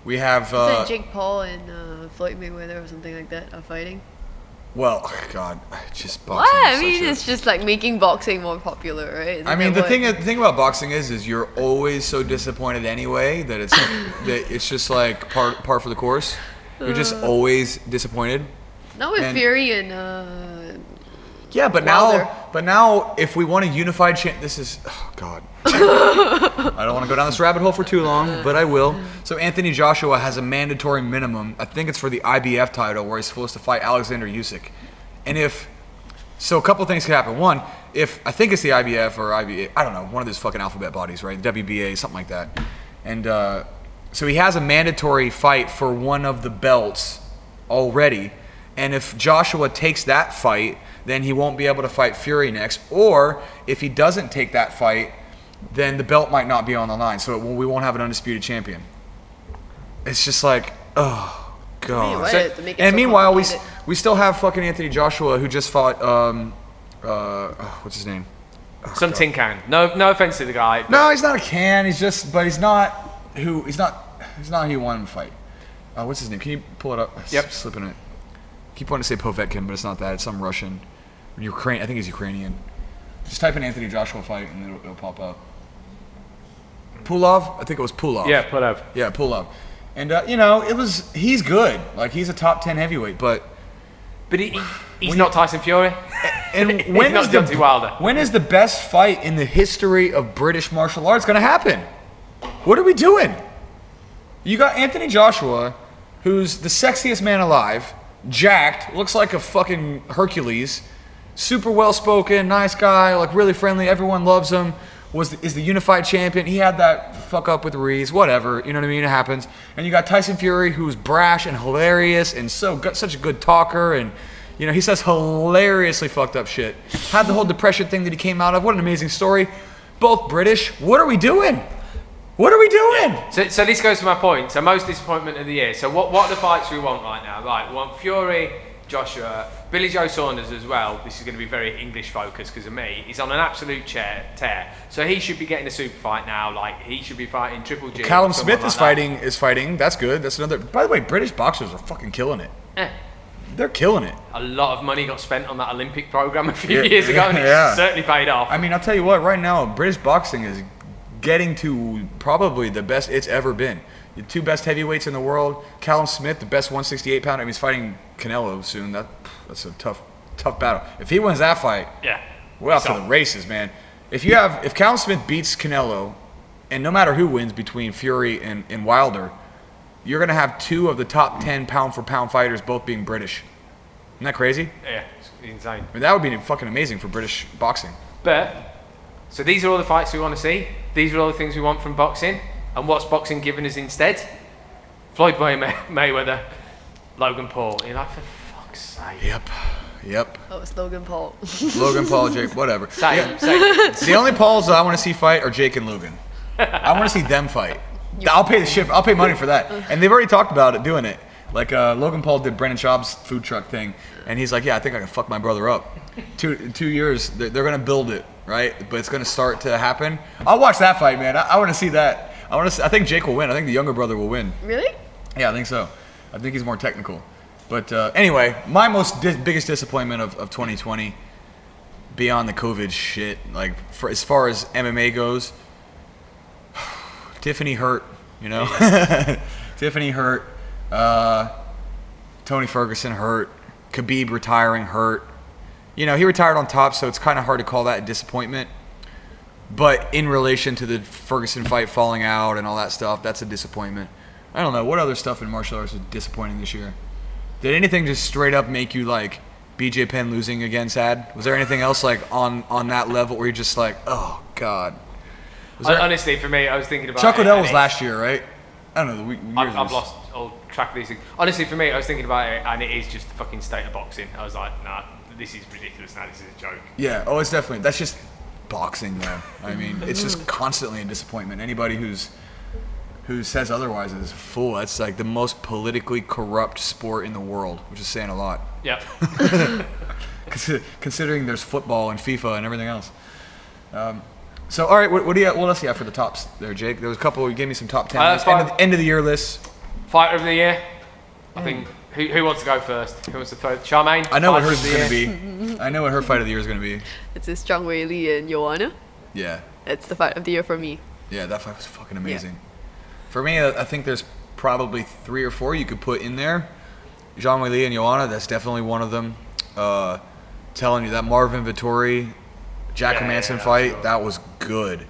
We have... Uh, Isn't Jake Paul and uh, Floyd Mayweather or something like that are fighting? Well, God, just boxing. What? I mean, a... it's just like making boxing more popular, right? Isn't I mean, the what? thing the thing about boxing is, is you're always so disappointed anyway that it's that it's just like par par for the course. You're just always disappointed. Not with and, Fury and. Uh, yeah, but Wilder. now, but now, if we want a unified champ, this is oh God. I don't want to go down this rabbit hole for too long, but I will. So Anthony Joshua has a mandatory minimum. I think it's for the I B F title, where he's supposed to fight Alexander Usyk. And if so, a couple things could happen. One, if I think it's the I B F or I B A, I don't know, one of those fucking alphabet bodies, right? W B A, something like that. And uh, so he has a mandatory fight for one of the belts already. And if Joshua takes that fight, then he won't be able to fight Fury next. Or if he doesn't take that fight, then the belt might not be on the line, so it, we won't have an undisputed champion. It's just like, oh, God. Wait, wait, so, it and so meanwhile, we we still have fucking Anthony Joshua, who just fought, um, uh, what's his name? Oh, Some God. tin can. No no offense to the guy. But. No, he's not a can. He's just, but he's not who, he's not, he's not who you want him to fight. Uh, what's his name? Can you pull it up? Yep. Slipping it. Keep wanting to say Povetkin, but it's not that. It's some Russian. Ukraine. I think he's Ukrainian. Just type in Anthony Joshua fight, and it'll, it'll pop up. Pulov? I think it was Pulov. Yeah, Pulov. Yeah, Pulov. And, uh, you know, it was... He's good. Like, he's a top ten heavyweight, but... But he, he, he's not you, Tyson Fury. And, and when, is the, Wilder. when is the best fight in the history of British martial arts going to happen? What are we doing? You got Anthony Joshua, who's the sexiest man alive... Jacked, looks like a fucking Hercules, super well-spoken, nice guy, like really friendly, everyone loves him, was the, is the unified champion. He had that fuck up with Ruiz, whatever, you know what I mean, it happens. And you got Tyson Fury, who's brash and hilarious and so got such a good talker, and You know, he says hilariously fucked up shit. Had the whole depression thing that he came out of. What an amazing story. Both British. What are we doing? What are we doing? So, so this goes to my point. So most disappointment of the year. So what, what are the fights we want right now? Right, we want Fury, Joshua, Billy Joe Saunders as well. This is going to be very English focused because of me. He's on an absolute chair tear. So he should be getting a super fight now. Like he should be fighting Triple G. Well, Callum Smith like is that. fighting. Is fighting. That's good. That's another. By the way, British boxers are fucking killing it. Eh. They're killing it. A lot of money got spent on that Olympic program a few yeah, years ago, yeah, and it's yeah. certainly paid off. I mean, I'll tell you what. Right now, British boxing is getting to probably the best it's ever been. The two best heavyweights in the world. Callum Smith, the best one sixty-eight pounder. I mean, he's fighting Canelo soon. That that's a tough, tough battle. If he wins that fight, yeah, we're out to the races, man. If you have, if Callum Smith beats Canelo, and no matter who wins between Fury and, and Wilder, you're gonna have two of the top ten pound for pound fighters both being British. Isn't that crazy? Yeah, it's insane. I mean, that would be fucking amazing for British boxing. But so these are all the fights we want to see. These are all the things we want from boxing. And what's boxing giving us instead? Floyd May- May- Mayweather, Logan Paul. You're like, for fuck's sake. Yep, yep. Oh, it's Logan Paul. Logan Paul, Jake, whatever. Same, yeah. same. The only Pauls that I want to see fight are Jake and Logan. I want to see them fight. You're I'll pay the shit. I'll pay money for that. And they've already talked about it, doing it. Like uh, Logan Paul did Brandon Schaub's food truck thing, and he's like, yeah, I think I can fuck my brother up. Two two years, they're, they're going to build it, right? But it's going to start to happen. I'll watch that fight, man. I, I want to see that. I want to. I think Jake will win. I think the younger brother will win. Really? Yeah, I think so. I think he's more technical. But uh, anyway, my most di- biggest disappointment of, of twenty twenty, beyond the COVID shit, like for, as far as M M A goes, Tiffany hurt. You know, yeah. Tiffany hurt. Uh, Tony Ferguson hurt. Khabib retiring hurt. You know, he retired on top, so it's kind of hard to call that a disappointment. But in relation to the Ferguson fight falling out and all that stuff, that's a disappointment. I don't know. What other stuff in martial arts was disappointing this year? Did anything just straight up make you, like, B J Penn losing again sad? Was there anything else, like, on, on that level where you're just like, oh, God. Was there... Honestly, for me, I was thinking about... Chuck Liddell was last year, right? I don't know. The week, I've, I've lost all track of these things. Honestly, for me, I was thinking about it, and it is just the fucking state of boxing. I was like, nah, this is ridiculous now. This is a joke. Yeah. Oh, it's definitely... That's just... boxing though. I mean, it's just constantly a disappointment. Anybody who's who says otherwise is a fool. That's like the most politically corrupt sport in the world, which is saying a lot. Yeah. Considering there's football and FIFA and everything else. Um, so all right, what, what do you what else do you have for the tops there, Jake? There was a couple. You gave me some top ten. Uh, lists. End, of, end of the year lists. Fighter of the year. I mm. think. Who, who wants to go first? Who wants to throw? Charmaine. I know what hers is going to be. I know what her fight of the year is going to be. It's this Zhang Wei Li and Joanna. Yeah. It's the fight of the year for me. Yeah, that fight was fucking amazing. Yeah. For me, I think there's probably three or four you could put in there. Zhang Wei Li and Joanna, that's definitely one of them. Uh, telling you that Marvin Vettori, Jack Hermansson yeah, yeah, fight, cool. That was good.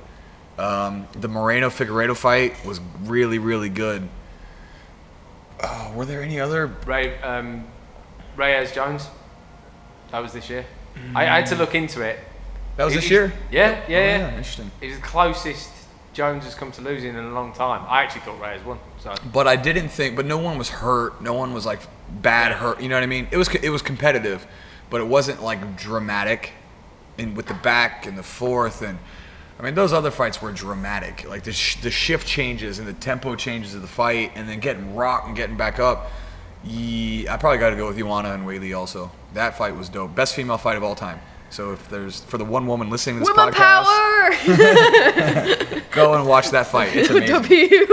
Um, the Moreno Figueiredo fight was really, really good. Oh, were there any other Ray um, Reyes Jones? That was this year. Mm. I, I had to look into it. That was he, this year? Yeah, yeah, oh, yeah. yeah. Interesting. He's the closest Jones has come to losing in a long time. I actually thought Reyes won. So. But I didn't think. But no one was hurt. No one was like bad yeah. hurt. You know what I mean? It was it was competitive, but it wasn't like dramatic, and with the back and the fourth and. I mean, those other fights were dramatic. Like the sh- the shift changes and the tempo changes of the fight, and then getting rocked and getting back up. Ye- I probably got to go with Ioana and Wei Li also. That fight was dope. Best female fight of all time. So if there's for the one woman listening to this Women podcast, power! Go and watch that fight. It's amazing. W.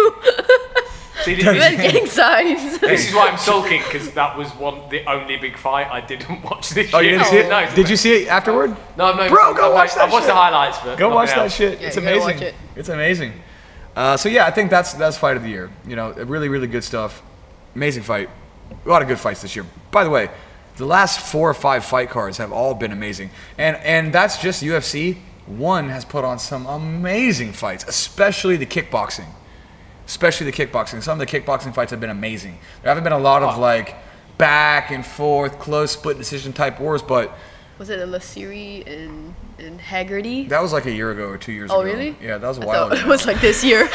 See, gang signs. This is why I'm sulking because that was one the only big fight I didn't watch this year. Oh, you didn't oh. see it? No, did you see it afterward? No, I've no. Bro, go I've watch that. I watched the highlights, but go watch else. that shit. Yeah, it's amazing. It. It's amazing. Uh, so yeah, I think that's that's fight of the year. You know, really, really good stuff. Amazing fight. A lot of good fights this year. By the way, the last four or five fight cards have all been amazing, and and that's just U F C. One has put on some amazing fights, especially the kickboxing. Especially the kickboxing. Some of the kickboxing fights have been amazing. There haven't been a lot of like back and forth, close split decision type wars, but was it a Lasiri and and Haggerty? That was like a year ago or two years oh, ago. Oh really? Yeah, that was a while ago. It was like this year.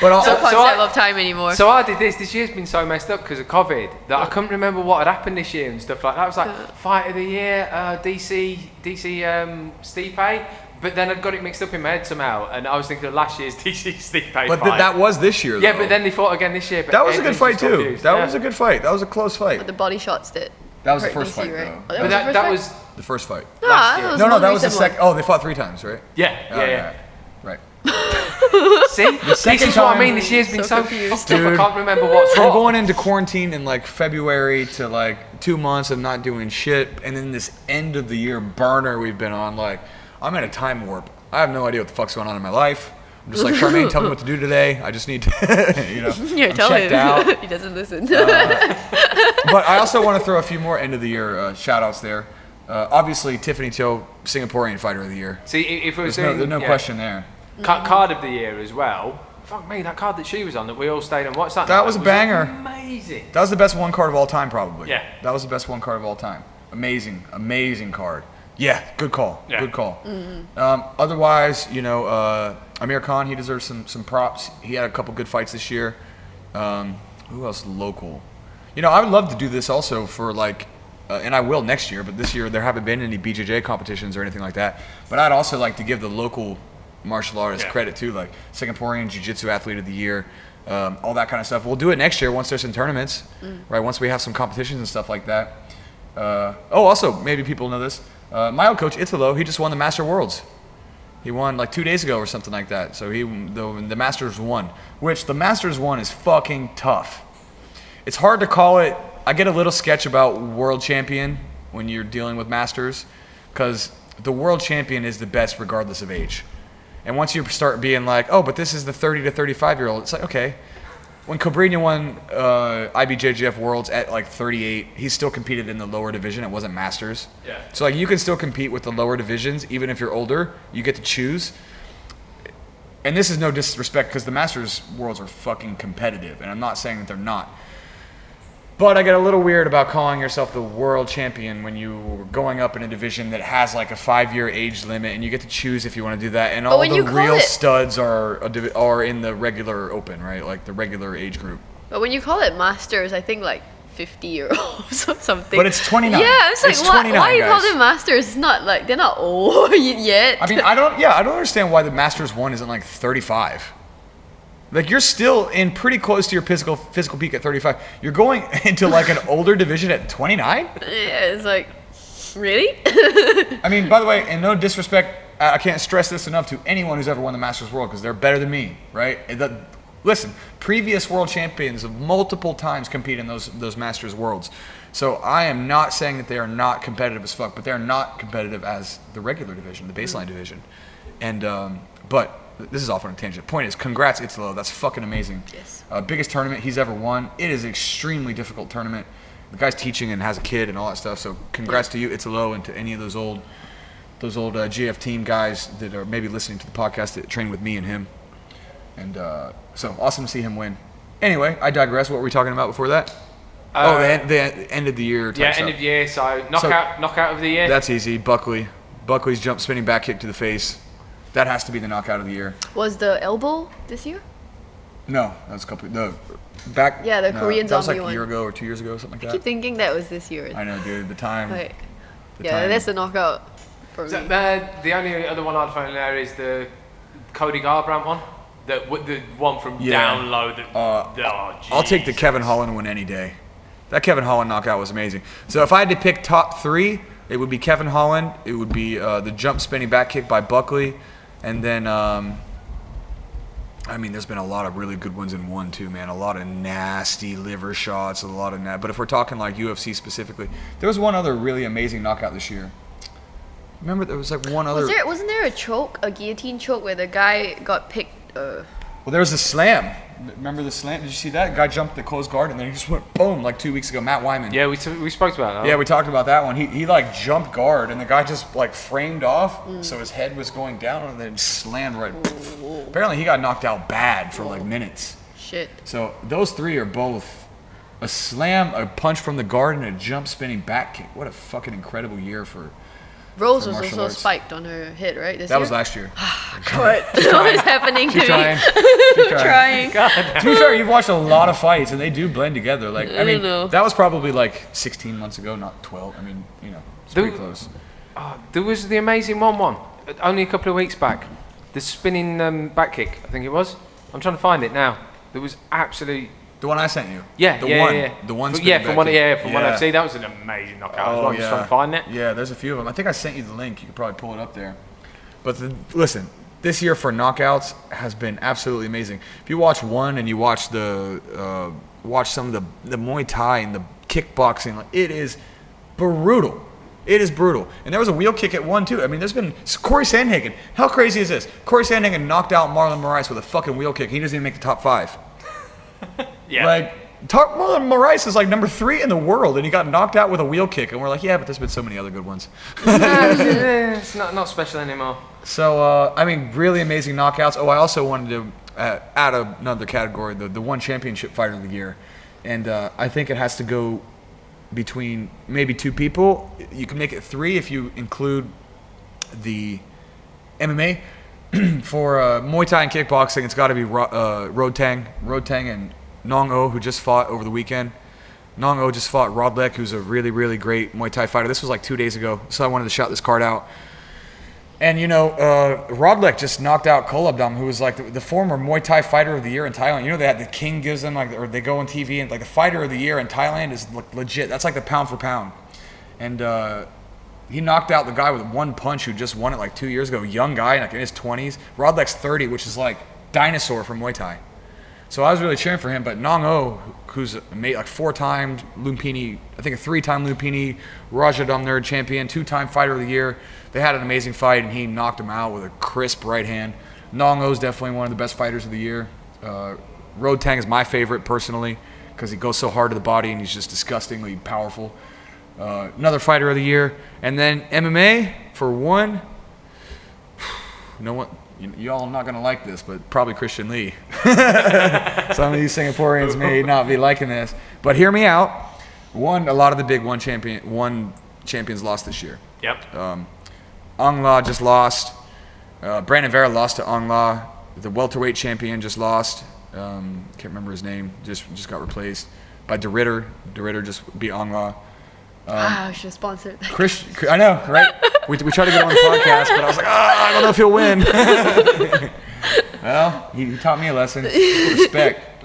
But Sometimes I, so I don't have time anymore. So I did this. This year's been so messed up because of COVID that yeah. I couldn't remember what had happened this year and stuff like that. I was like, yeah. fight of the year, uh, D C, D C um, Stipe. But then I'd got it mixed up in my head somehow, and I was thinking of last year's D C Stipe fight. But th- that was this year, though. Yeah, but then they fought again this year. But that was a good fight, too. Confused. That yeah. was a good fight. That was a close fight. But the body shots did. That was the first fight, though. But that, that was the first fight. No, was no, no, that was the second. Oh, they fought three times, right? Yeah, yeah, oh, yeah. Right. right. See, the second this is what I mean. This year's been so, so confused. Dude, I can't remember what's what. We're going into quarantine in like February to like two months of not doing shit, and then this end of the year burner we've been on. Like, I'm in a time warp. I have no idea what the fuck's going on in my life. I'm just like, Charmaine, tell me what to do today. I just need to, you know, yeah, I'm tell checked him. Out. He doesn't listen. Uh, but I also want to throw a few more end of the year uh, shout outs there. Uh, obviously, Tiffany Teo, Singaporean Fighter of the Year. See, if we were saying, there's no, there's no yeah. question there. Mm-hmm. Card of the Year as well. Fuck me, that card that she was on that we all stayed and watched. That, that was a banger. Amazing. That was the best one card of all time, probably. Yeah. That was the best one card of all time. Amazing, amazing card. Yeah, good call. Yeah. Good call. Mm-hmm. Um, otherwise, you know, uh, Amir Khan, he deserves some some props. He had a couple good fights this year. Um, who else local? You know, I would love to do this also for like, uh, and I will next year, but this year there haven't been any B J J competitions or anything like that. But I'd also like to give the local martial artists yeah. credit too, like Singaporean Jiu-Jitsu Athlete of the Year, um, all that kind of stuff. We'll do it next year once there's some tournaments, mm. right? Once we have some competitions and stuff like that. Uh, oh, also, maybe people know this. Uh, my old coach, Italo, he just won the Master Worlds. He won like two days ago or something like that. So he the, the Masters won, which the Masters won is fucking tough. It's hard to call it. I get a little sketch about world champion when you're dealing with Masters because the world champion is the best regardless of age. And once you start being like, oh, but this is the thirty to thirty-five year old, it's like, okay. When Cabrinha won uh, I B J J F Worlds at like thirty-eight, he still competed in the lower division. It wasn't Masters. Yeah. So like you can still compete with the lower divisions even if you're older. You get to choose. And this is no disrespect because the Masters Worlds are fucking competitive, and I'm not saying that they're not. But I get a little weird about calling yourself the world champion when you're going up in a division that has like a five-year age limit, and you get to choose if you want to do that. And all the real it, studs are are in the regular open, right? Like the regular age group. But when you call it Masters, I think like fifty-year-olds or something. But it's twenty-nine. Yeah, I was like, it's why, why you call them Masters? It's not like they're not old yet. I mean, I don't. Yeah, I don't understand why the Masters one isn't like thirty-five. Like, you're still in pretty close to your physical physical peak at thirty-five. You're going into, like, an older division at twenty-nine? Yeah, it's like, really? I mean, by the way, and no disrespect, I can't stress this enough to anyone who's ever won the Masters World because they're better than me, right? The, listen, previous world champions have multiple times competed in those, those Masters Worlds. So I am not saying that they are not competitive as fuck, but they're not competitive as the regular division, the baseline mm-hmm. division. And, um, but... This is off on a tangent. Point is, congrats, Italo. That's fucking amazing. Yes. Uh, biggest tournament he's ever won. It is an extremely difficult tournament. The guy's teaching and has a kid and all that stuff. So congrats yeah. to you, Italo, and to any of those old, those old uh, G F team guys that are maybe listening to the podcast that train with me and him. And uh, so awesome to see him win. Anyway, I digress. What were we talking about before that? Uh, oh, the end, the end of the year. Yeah, end up. Of year. So knockout, so, knockout of the year. That's easy. Buckley, Buckley's jump spinning back kick to the face. That has to be the knockout of the year. Was the elbow this year? No, that was a couple. The back. Yeah, the no, Korean zombie one. That was like one. A year ago or two years ago, something like that. I keep thinking that was this year. I know, dude. The time. Like, the yeah, time. That's the knockout. For so, me. Uh, the only other one I'd find there is the Cody Garbrandt one, the the one from yeah. down low. That, uh, the, oh, I'll take the Kevin Holland one any day. That Kevin Holland knockout was amazing. So if I had to pick top three, it would be Kevin Holland. It would be uh, the jump spinning back kick by Buckley. And then, um, I mean, there's been a lot of really good ones in one, too, man. A lot of nasty liver shots, a lot of that. But if we're talking, like, U F C specifically, there was one other really amazing knockout this year. Remember, there was, like, one other... Was there, wasn't there a choke, a guillotine choke, where the guy got picked? Uh... Well, there was a slam. Remember the slam? Did you see that? The guy jumped the closed guard, and then he just went, boom, like two weeks ago. Matt Wyman. Yeah, we t- we spoke about that. Huh? Yeah, we talked about that one. He, he like, jumped guard, and the guy just, like, framed off, mm. so his head was going down, and then slammed right. Whoa. Apparently, he got knocked out bad for, Whoa. like, minutes. Shit. So, those three are both a slam, a punch from the guard, and a jump spinning back kick. What a fucking incredible year for Rose was also arts. Spiked on her head, right? This that year? Was last year. God, what is happening She's to trying. me? She's trying. trying. To be fair, you've watched a lot of fights, and they do blend together. Like I, I mean, know. that was probably like sixteen months ago, not twelve. I mean, you know, it's there, pretty close. Oh, there was the amazing one-one only a couple of weeks back. The spinning um, back kick, I think it was. I'm trying to find it now. There was absolute. The one I sent you. Yeah, the yeah, one, yeah. The one. Yeah, from one. Yeah, from one F C. That was an amazing knockout. Oh, I was yeah. trying to find it. Yeah, there's a few of them. I think I sent you the link. You could probably pull it up there. But the, listen, this year for knockouts has been absolutely amazing. If you watch one and you watch the uh, watch some of the the Muay Thai and the kickboxing, it is brutal. It is brutal. And there was a wheel kick at one, too. I mean, there's been Corey Sandhagen. How crazy is this? Corey Sandhagen knocked out Marlon Moraes with a fucking wheel kick. He doesn't even make the top five. Yeah. Like, top, Marlon Moraes is like number three in the world, and he got knocked out with a wheel kick. And we're like, yeah, but there's been so many other good ones. It's not, not special anymore. So, uh, I mean, really amazing knockouts. Oh, I also wanted to uh, add another category, the, the one championship fighter of the year. And uh, I think it has to go between maybe two people. You can make it three if you include the M M A. For uh, Muay Thai and kickboxing, it's got to be Ro- uh, Rotang, Rotang and Nong O, who just fought over the weekend. Nong O just fought Rodlek, who's a really, really great Muay Thai fighter. This was like two days ago, so I wanted to shout this card out. And, you know, uh, Rodlek just knocked out Kolabdam, who was, like, the, the former Muay Thai fighter of the year in Thailand. You know, they had the king gives them, like, or they go on T V, and, like, the fighter of the year in Thailand is, like, legit. That's, like, the pound for pound. And uh, he knocked out the guy with one punch who just won it, like, two years ago. Young guy, like, in his twenties. Rodlek's thirty, which is, like, dinosaur from Muay Thai. So I was really cheering for him. But Nong O, who's a, like, four-time Lumpini, I think a three-time Lumpini Raja Domnerd champion, two-time fighter of the year. They had an amazing fight, and he knocked him out with a crisp right hand. Nong O's definitely one of the best fighters of the year. Uh, Rotang is my favorite, personally, because he goes so hard to the body, and he's just disgustingly powerful. Uh, another fighter of the year. And then M M A, for one, you know what? Y- y'all are not going to like this, but probably Christian Lee. Some of these Singaporeans may not be liking this. But hear me out. One, a lot of the big one champion, one champions lost this year. Yep. Um, Ang La just lost. Uh, Brandon Vera lost to Ang La. The welterweight champion just lost. Um, can't remember his name. Just just got replaced by DeRitter. DeRitter just beat Ang La. Um, ah, I should have sponsored that. Chris, I know, right? we we tried to get on the podcast, but I was like, ah, oh, I don't know if he'll win. Well, he, he taught me a lesson. Respect.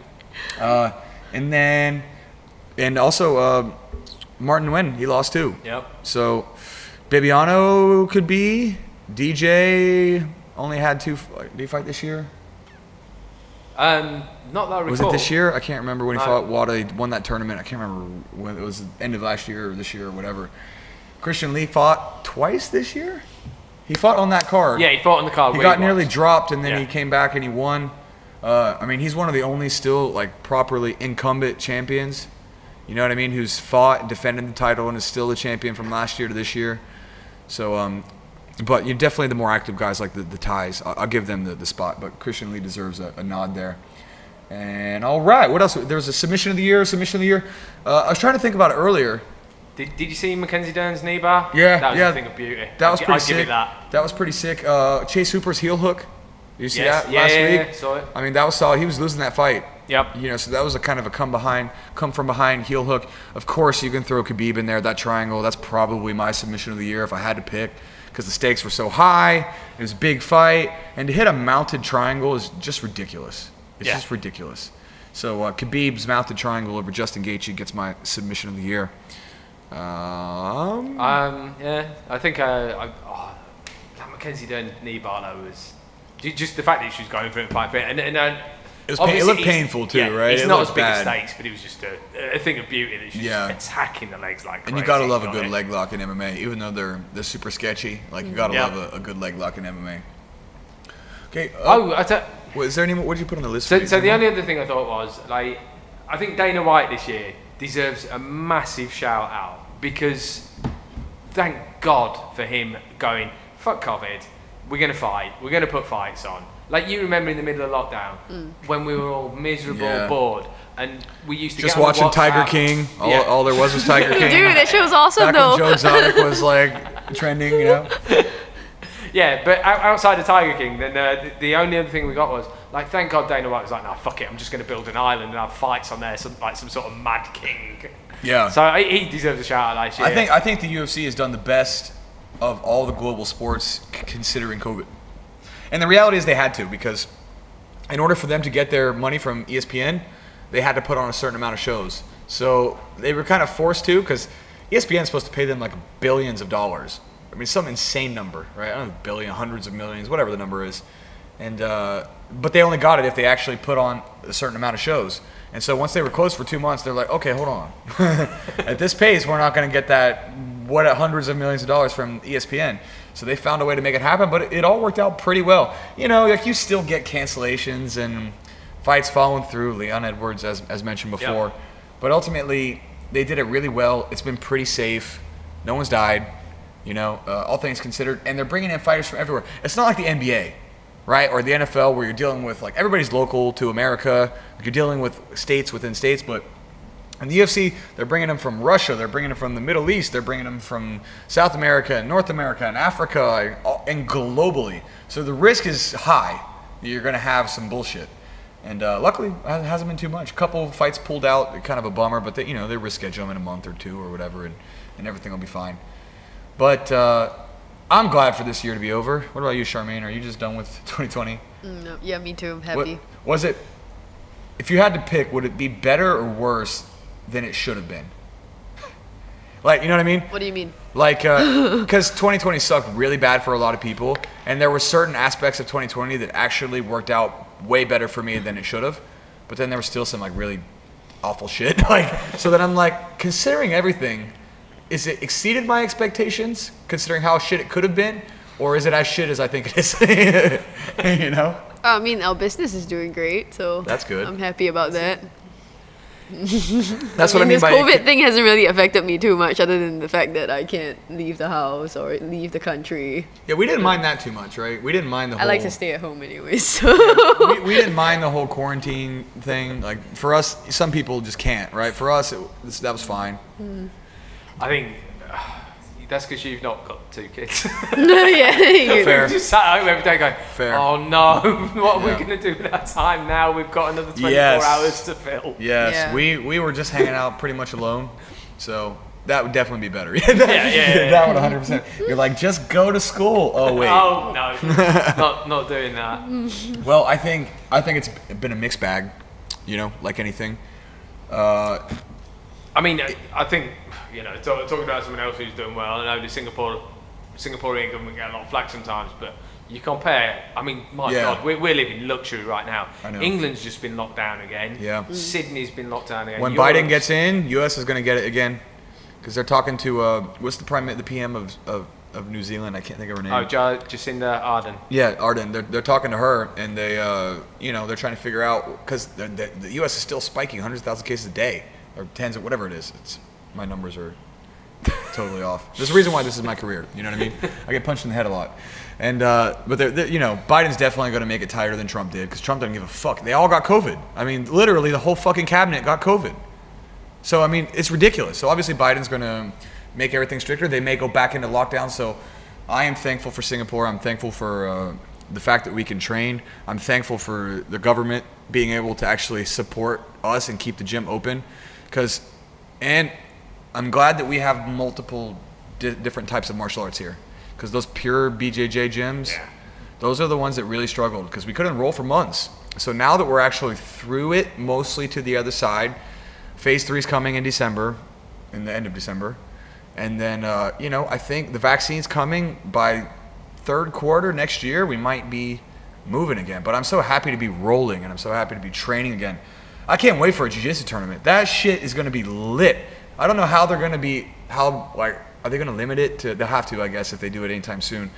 Uh, and then, and also uh, Martin Nguyen, he lost too. Yep. So. Bibiano could be. D J only had two. Did he fight this year? Um, not that I recall. Was it this year? I can't remember when he no. fought Wada. He won that tournament. I can't remember when it was. The end of last year or this year or whatever. Christian Lee fought twice this year. He fought on that card. Yeah, he fought on the card. He got he nearly dropped, and then yeah. he came back and he won. Uh, I mean, he's one of the only still like properly incumbent champions. You know what I mean? Who's fought and defended the title and is still the champion from last year to this year. So, um, but you're definitely the more active guys like the, the Thais. I'll, I'll give them the, the spot, but Christian Lee deserves a, a nod there. And all right, what else? There was a submission of the year, submission of the year. Uh, I was trying to think about it earlier. Did Did you see Mackenzie Dern's knee bar? Yeah, that was yeah, a thing of beauty. That was pretty I'd sick. Give it that. that was pretty sick. Uh, Chase Hooper's heel hook. Did you see yes. that yeah, last yeah, week? Yeah, saw it. I mean, that was solid. He was losing that fight. Yep. You know, so that was a kind of a come behind, come from behind heel hook. Of course, you can throw Khabib in there. That triangle. That's probably my submission of the year if I had to pick, because the stakes were so high. It was a big fight, and to hit a mounted triangle is just ridiculous. It's yeah. just ridiculous. So uh, Khabib's mounted triangle over Justin Gaethje gets my submission of the year. Um. Um. Yeah. I think uh, I. Oh, that Mackenzie Dern knee bar was just the fact that she was going for it and fight for it, and and. and It, was pain, it looked painful too, yeah, right? It's it not as big bad. as stakes, but it was just a, a thing of beauty. That she's yeah. just attacking the legs like crazy. And you gotta love a good it. leg lock in M M A, even though they're they're super sketchy. Like you gotta yeah. love a, a good leg lock in M M A. Okay. Uh, oh, I ta- what, is there any? What did you put on the list? So, for so the only other thing I thought was like, I think Dana White this year deserves a massive shout out because thank God for him going fuck COVID. We're gonna fight. We're gonna put fights on. Like you remember in the middle of lockdown mm. when we were all miserable, yeah. bored, and we used to just get watching Tiger King. All, yeah. all there was was Tiger King. Dude, that shit was awesome. Back though. When Joe Exotic was like trending, you know. Yeah, but outside of Tiger King, then uh, the only other thing we got was, like, thank God Dana White was like, nah, fuck it, I'm just going to build an island and have fights on there, some, like some sort of mad king. Yeah. So he deserves a shout out last year. I think I think the U F C has done the best of all the global sports c- considering COVID. And the reality is they had to, because in order for them to get their money from E S P N, they had to put on a certain amount of shows. So they were kind of forced to, because E S P N is supposed to pay them like billions of dollars. I mean, some insane number, right? I don't know, billion, hundreds of millions, whatever the number is. And uh, but they only got it if they actually put on a certain amount of shows. And so once they were closed for two months, they're like, okay, hold on. At this pace, we're not going to get that, what, hundreds of millions of dollars from E S P N. So they found a way to make it happen, but it, it all worked out pretty well. You know, like, you still get cancellations and fights falling through. Leon Edwards, as as mentioned before. Yep. But ultimately, they did it really well. It's been pretty safe. No one's died. You know, uh, all things considered, and they're bringing in fighters from everywhere. It's not like the N B A, right, or the N F L, where you're dealing with, like, everybody's local to America. You're dealing with states within states, but in the U F C, they're bringing them from Russia. They're bringing them from the Middle East. They're bringing them from South America and North America and Africa and globally. So the risk is high that you're going to have some bullshit. And uh, luckily, it hasn't been too much. A couple of fights pulled out, kind of a bummer, but they, you know, they reschedule them in a month or two or whatever, and, and everything will be fine. But uh, I'm glad for this year to be over. What about you, Charmaine? Are you just done with twenty twenty? No, yeah, me too. I'm happy. What, was it, if you had to pick, would it be better or worse than it should have been? Like, you know what I mean? What do you mean? Like, because uh, twenty twenty sucked really bad for a lot of people, and there were certain aspects of twenty twenty that actually worked out way better for me than it should have. But then there was still some, like, really awful shit. Like, so that I'm like, considering everything, is it exceeded my expectations, considering how shit it could have been, or is it as shit as I think it is? You know? I mean, our business is doing great, so that's good. I'm happy about that. That's what I mean. This I mean by COVID it, thing hasn't really affected me too much, other than the fact that I can't leave the house or leave the country. Yeah, we didn't mind that too much, right? We didn't mind the. Whole, I like to stay at home anyways. So. Yeah, we, we didn't mind the whole quarantine thing. Like, for us, some people just can't, right? For us, it, that was fine. Mm. I think uh, that's because you've not got two kids. No, yeah. You Fair. Just sat at home every day going, Fair. Oh no, what are yeah. we going to do with our time now? We've got another twenty-four yes. hours to fill. Yes, yeah. we we were just hanging out pretty much alone. So that would definitely be better. that, yeah, yeah, yeah, yeah. That would one hundred percent. You're like, just go to school. Oh, wait. Oh, no, not not doing that. Well, I think, I think it's been a mixed bag, you know, like anything. Uh, I mean, it, I think... You know, talk, talking about someone else who's doing well. I know the Singapore, Singaporean government get a lot of flack sometimes, but you compare. I mean, my yeah. God, we're, we're living luxury right now. I know. England's just been locked down again. Yeah. Mm. Sydney's been locked down again. When Europe's, Biden gets in, U S is going to get it again, because they're talking to uh, what's the prime, the P M of, of of New Zealand? I can't think of her name. Oh, J- Jacinda Ardern. Yeah, Ardern. They're they're talking to her, and they, uh, you know, they're trying to figure out, because the, the U S is still spiking one hundred thousand cases a day, or tens, or whatever it is. It's My numbers are totally off. There's a reason why this is my career. You know what I mean? I get punched in the head a lot. And uh, but they're, they're, you know, Biden's definitely going to make it tighter than Trump did, because Trump doesn't give a fuck. They all got COVID. I mean, literally the whole fucking cabinet got COVID. So I mean, it's ridiculous. So obviously Biden's going to make everything stricter. They may go back into lockdown. So I am thankful for Singapore. I'm thankful for uh, the fact that we can train. I'm thankful for the government being able to actually support us and keep the gym open, because and. I'm glad that we have multiple di- different types of martial arts here, because those pure B J J gyms, yeah. those are the ones that really struggled, because we couldn't enroll for months. So now that we're actually through it, mostly to the other side, phase three is coming in December, in the end of December. And then, uh, you know, I think the vaccine's coming by third quarter next year. We might be moving again, but I'm so happy to be rolling, and I'm so happy to be training again. I can't wait for a jiu-jitsu tournament. That shit is going to be lit. I don't know how they're going to be, how, like, are they going to limit it to, they'll have to, I guess, if they do it anytime soon,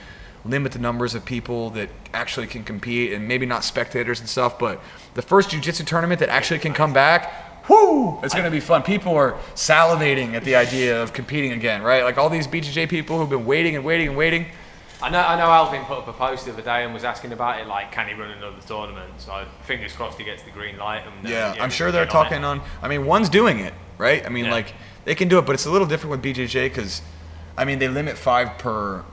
limit the numbers of people that actually can compete, and maybe not spectators and stuff, but the first jiu-jitsu tournament that actually can come back, whoo, it's going to be fun. People are salivating at the idea of competing again, right? Like all these B J J people who've been waiting and waiting and waiting. I know I know Alvin put up a post the other day and was asking about it, like, can he run another tournament? So fingers crossed he gets the green light. And, uh, yeah, yeah, I'm sure they're talking on, on, I mean, one's doing it, right? I mean, yeah. like, they can do it, but it's a little different with B J J, because I mean, they limit five per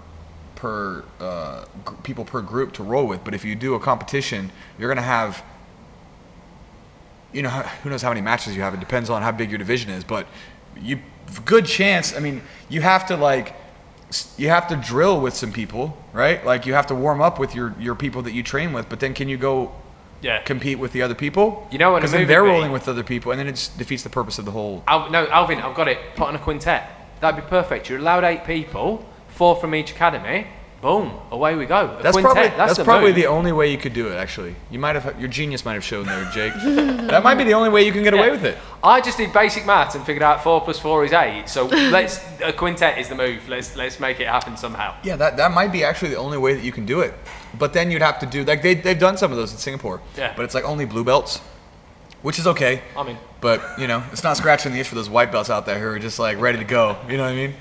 per uh, g- people per group to roll with. But if you do a competition, you're gonna have, you know, who knows how many matches you have. It depends on how big your division is. But you, good chance. I mean, you have to like, you have to drill with some people, right? Like you have to warm up with your your people that you train with. But then can you go? Yeah. Compete with the other people. You know, because then they're rolling with other people, and then it defeats the purpose of the whole. Al- no, Alvin, I've got it. Put on a quintet. That'd be perfect. You're allowed eight people, four from each academy. Boom, away we go. A that's quintet. probably that's, that's probably move. the only way you could do it. Actually, you might have your genius might have shown there, Jake. That might be the only way you can get yeah. away with it. I just did basic maths and figured out four plus four is eight. So let's a quintet is the move. Let's let's make it happen somehow. Yeah, that that might be actually the only way that you can do it. But then you'd have to do like they they've done some of those in Singapore. Yeah. But it's like only blue belts, which is okay. I mean. But you know, it's not scratching the itch for those white belts out there who are just like ready to go. You know what I mean?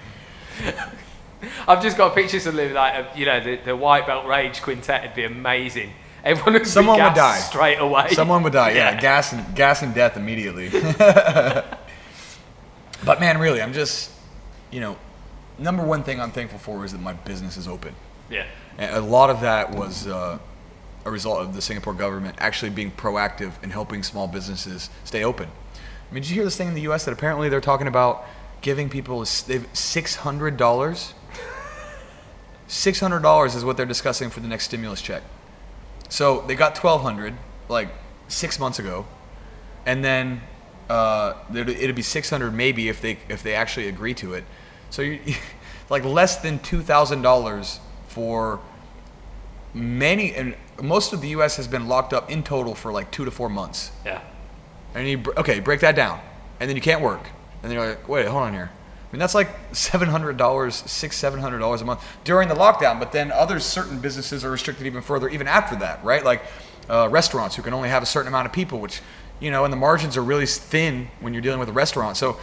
I've just got pictures of like you know the, the white belt rage quintet would be amazing. Everyone would Someone be gassed would die straight away. Someone would die. Yeah, yeah. gas and gas and death immediately. But man, really, I'm just you know number one thing I'm thankful for is that my business is open. Yeah, and a lot of that was uh, a result of the Singapore government actually being proactive and helping small businesses stay open. I mean, did you hear this thing in the U S that apparently they're talking about giving people six hundred dollars? six hundred dollars is what they're discussing for the next stimulus check. So they got twelve hundred dollars like six months ago, and then uh, it'll be six hundred dollars maybe if they if they actually agree to it. So you like less than two thousand dollars for many, and most of the U S has been locked up in total for like two to four months. Yeah. And you okay, break that down, and then you can't work, and then you're like, wait, hold on here. I mean, that's like seven hundred dollars, six, seven hundred dollars a month during the lockdown. But then other certain businesses are restricted even further, even after that, right? Like uh, restaurants who can only have a certain amount of people, which, you know, and the margins are really thin when you're dealing with a restaurant. So,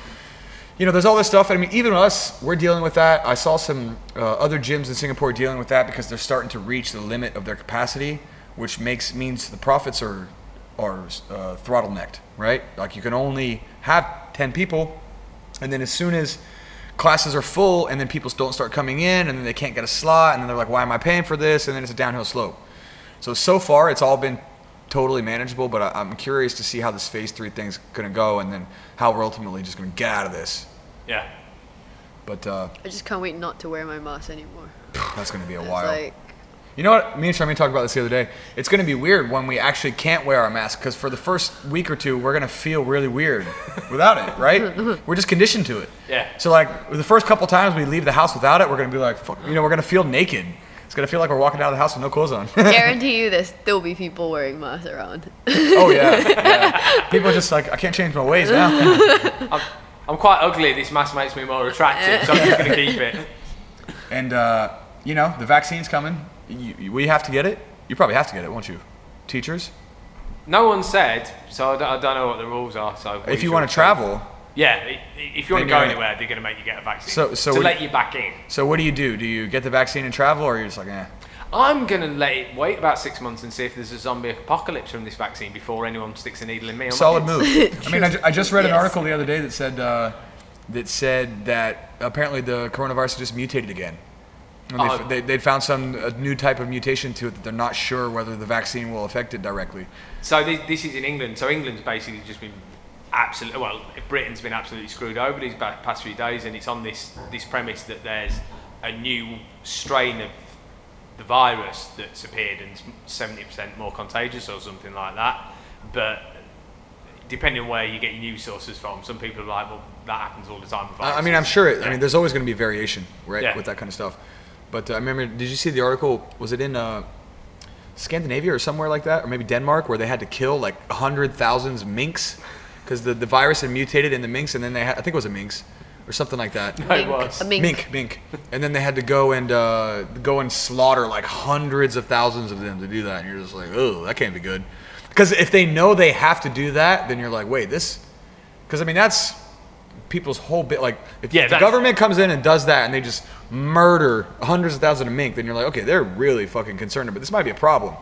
you know, there's all this stuff. I mean, even us, we're dealing with that. I saw some uh, other gyms in Singapore dealing with that because they're starting to reach the limit of their capacity, which makes means the profits are are uh, throttle necked, right? Like you can only have ten people, and then as soon as classes are full, and then people don't start coming in, and then they can't get a slot, and then they're like, why am I paying for this? And then it's a downhill slope. So, so far, it's all been totally manageable, but I, I'm curious to see how this phase three thing's going to go, and then how we're ultimately just going to get out of this. Yeah. But uh, I just can't wait not to wear my mask anymore. That's going to be a while. Like... You know what? Me and Charmaine talked about this the other day. It's going to be weird when we actually can't wear our mask, because for the first week or two, we're going to feel really weird without it, right? We're just conditioned to it. Yeah. So like the first couple times we leave the house without it, we're going to be like, fuck, you know, we're going to feel naked. It's going to feel like we're walking out of the house with no clothes on. Guarantee you there's still be people wearing masks around. Oh, yeah. yeah. People are just like, I can't change my ways now. I'm, I'm quite ugly. This mask makes me more attractive, so I'm just going to keep it. And, uh, you know, the vaccine's coming. You, you, we have to get it? You probably have to get it, won't you? Teachers? No one said, so I don't, I don't know what the rules are. So if you want to travel... Yeah, if you want to go anywhere, they're going to make you get a vaccine so, so to let you back in. So what do you do? Do you get the vaccine and travel, or are you just like, eh? I'm going to let it wait about six months and see if there's a zombie apocalypse from this vaccine before anyone sticks a needle in me. Solid move. I mean, I, ju- I just read an yes. article the other day that said, uh, that said that apparently the coronavirus just mutated again. And oh. they, they found some a new type of mutation to it that they're not sure whether the vaccine will affect it directly. So this, this is in England. So England's basically just been absolutely, well, Britain's been absolutely screwed over these past few days, and it's on this, this premise that there's a new strain of the virus that's appeared and seventy percent more contagious or something like that. But depending on where you get your news sources from, some people are like, well, that happens all the time with viruses. I mean, I'm sure it, yeah. I mean, there's always going to be variation, right, yeah. with that kind of stuff. But uh, I remember, did you see the article, was it in uh, Scandinavia or somewhere like that? Or maybe Denmark, where they had to kill like one hundred thousand minks? Because the, the virus had mutated in the minks, and then they had, I think it was a minx or something like that. No, it was. A mink. Mink, mink. And then they had to go and uh, go and slaughter like hundreds of thousands of them to do that. And you're just like, oh, that can't be good. Because if they know they have to do that, then you're like, wait, this... Because, I mean, that's... people's whole bit, like if yeah, the government comes in and does that and they just murder hundreds of thousands of mink, then you're like, okay, they're really fucking concerned, but this might be a problem.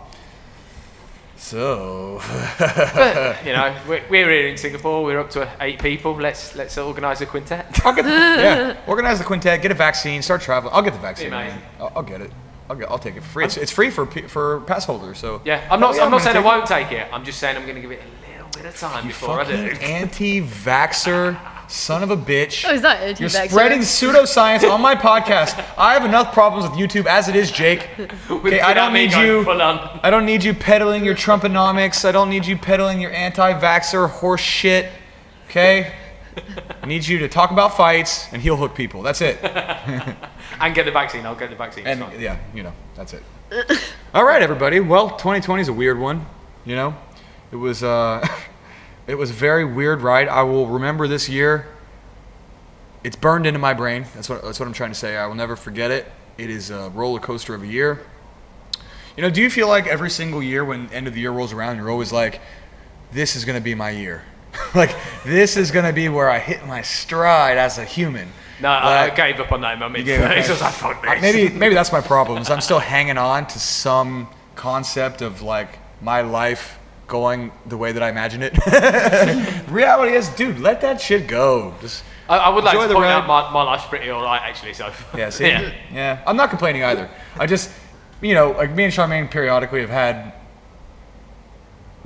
So, but, you know, we're, we're here in Singapore. We're up to eight people. Let's let's organise a quintet. I'll get the, yeah, organise a quintet. Get a vaccine. Start traveling. I'll get the vaccine. Hey, man. I'll, I'll get it. I'll get. I'll take it for free. It's, it's free for for pass holders. So yeah, I'm not. Oh, yeah, I'm, I'm not saying I won't take it. I'm just saying I'm going to give it a little bit of time you before I do. Anti-vaxxer. Son of a bitch. Oh, is that it? You're spreading pseudoscience on my podcast. I have enough problems with YouTube as it is, Jake. Okay, I don't need you I don't need you peddling your Trumponomics. I don't need you peddling your anti-vaxxer horse shit. Okay? I need you to talk about fights and heel hook people. That's it. And get the vaccine. I'll get the vaccine. And, yeah, you know, that's it. All right, everybody. Well, twenty twenty is a weird one. You know? It was... uh It was a very weird ride. I will remember this year. It's burned into my brain. That's what that's what I'm trying to say. I will never forget it. It is a roller coaster of a year. You know, do you feel like every single year when end of the year rolls around, you're always like, this is going to be my year. Like, this is going to be where I hit my stride as a human. No, like, I gave up on that. I mean, it's just like, fuck this. Maybe, maybe that's my problem. Is I'm still hanging on to some concept of, like, my life going the way that I imagine it. Reality is, dude, let that shit go. Just I, I would like to point ride. out my, my life's pretty all right, actually. So yeah, see, yeah. yeah, I'm not complaining either. I just, you know, like me and Charmaine periodically have had.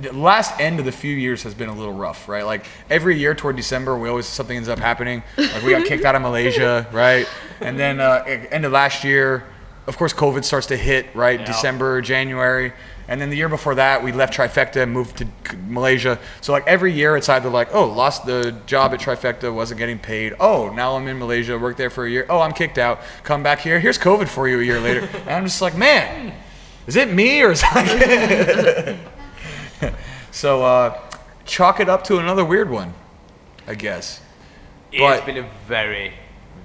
The last end of the few years has been a little rough, right? Like every year toward December, we always something ends up happening. Like we got kicked out of Malaysia, right? And then uh, end of last year, of course, COVID starts to hit, right? Yeah. December, January. And then the year before that, we left Trifecta and moved to Malaysia. So like every year, it's either like, oh, lost the job at Trifecta, wasn't getting paid. Oh, now I'm in Malaysia, worked there for a year. Oh, I'm kicked out. Come back here. Here's COVID for you a year later. And I'm just like, man, is it me or is it? So uh, chalk it up to another weird one, I guess. But it's been a very,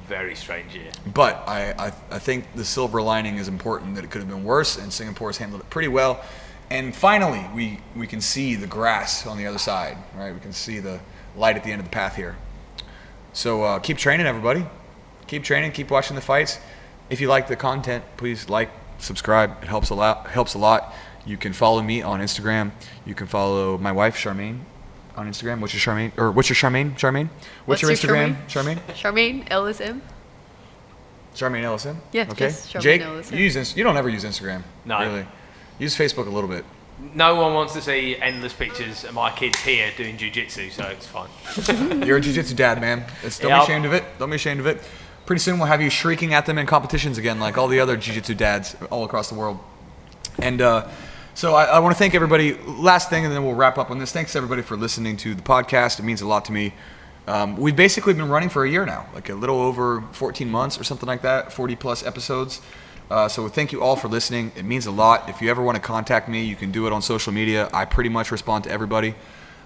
very strange year. But I, I I think the silver lining is important, that it could have been worse, and Singapore's handled it pretty well. And finally, we, we can see the grass on the other side, right? We can see the light at the end of the path here. So uh, keep training, everybody. Keep training. Keep watching the fights. If you like the content, please like, subscribe. It helps a lot. Helps a lot. You can follow me on Instagram. You can follow my wife, Charmaine, on Instagram. What's your Charmaine? Or what's your Charmaine? Charmaine? What's, what's your Instagram? Charmaine? Charmaine L S M. Charmaine L S M? Yeah, okay. Yes, Charmaine Jake, L S M. You, use, you don't ever use Instagram. No. Really. Use Facebook a little bit. No one wants to see endless pictures of my kids here doing jiu-jitsu, so it's fine. You're a jiu-jitsu dad, man. It's, don't yeah, be ashamed I'll... of it. Don't be ashamed of it. Pretty soon we'll have you shrieking at them in competitions again, like all the other jiu-jitsu dads all across the world. And, uh... So I, I want to thank everybody. Last thing, and then we'll wrap up on this. Thanks, everybody, for listening to the podcast. It means a lot to me. Um, we've basically been running for a year now, like a little over fourteen months or something like that, forty-plus episodes. Uh, so thank you all for listening. It means a lot. If you ever want to contact me, you can do it on social media. I pretty much respond to everybody.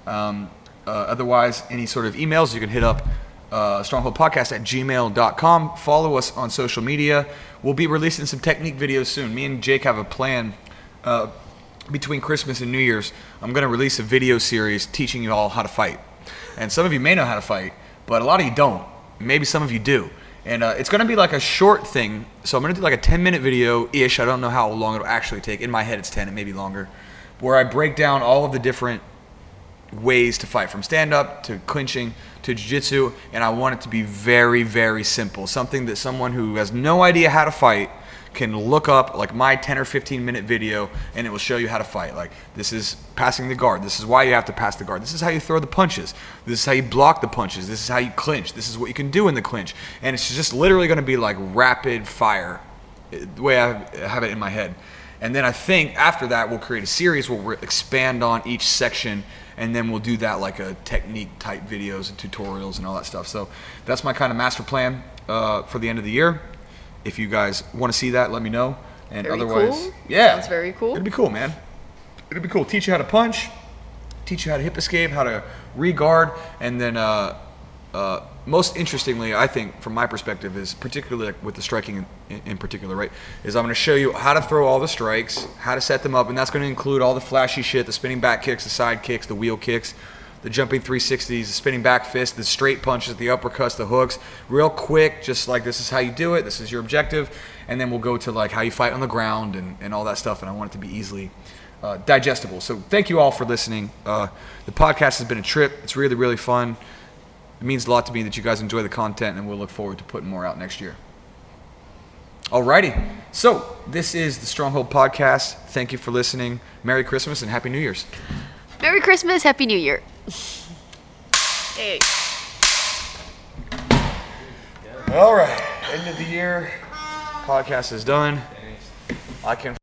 Um, uh, otherwise, any sort of emails, you can hit up uh, strongholdpodcast at gmail dot com. Follow us on social media. We'll be releasing some technique videos soon. Me and Jake have a plan. Uh, Between Christmas and New Year's, I'm going to release a video series teaching you all how to fight. And some of you may know how to fight, but a lot of you don't. Maybe some of you do. And uh, it's going to be like a short thing. So I'm going to do like a ten-minute video-ish. I don't know how long it'll actually take. In my head, it's ten. It may be longer. Where I break down all of the different ways to fight, from stand-up to clinching to jiu-jitsu. And I want it to be very, very simple. Something that someone who has no idea how to fight can look up, like my ten or fifteen minute video, and it will show you how to fight. Like, this is passing the guard. This is why you have to pass the guard. This is how you throw the punches. This is how you block the punches. This is how you clinch. This is what you can do in the clinch. And it's just literally going to be like rapid fire, the way I have it in my head. And then I think after that, we'll create a series where we'll expand on each section, and then we'll do that like a technique type videos and tutorials and all that stuff. So that's my kind of master plan uh, for the end of the year. If you guys want to see that, let me know. And very otherwise, cool. Yeah. Sounds very cool. It'd be cool, man. It'd be cool. Teach you how to punch, teach you how to hip escape, how to re-guard, and then uh, uh, most interestingly, I think, from my perspective, is particularly with the striking in, in particular, right, is I'm going to show you how to throw all the strikes, how to set them up, and that's going to include all the flashy shit, the spinning back kicks, the side kicks, the wheel kicks, the jumping three sixties, the spinning back fist, the straight punches, the uppercuts, the hooks, real quick, just like this is how you do it, this is your objective, and then we'll go to like how you fight on the ground and, and all that stuff, and I want it to be easily uh, digestible. So thank you all for listening. Uh, the podcast has been a trip. It's really, really fun. It means a lot to me that you guys enjoy the content, and we'll look forward to putting more out next year. Alrighty, so this is the Stronghold Podcast. Thank you for listening. Merry Christmas and Happy New Year's. Merry Christmas, Happy New Year. Hey. Alright, end of the year. Podcast is done. I can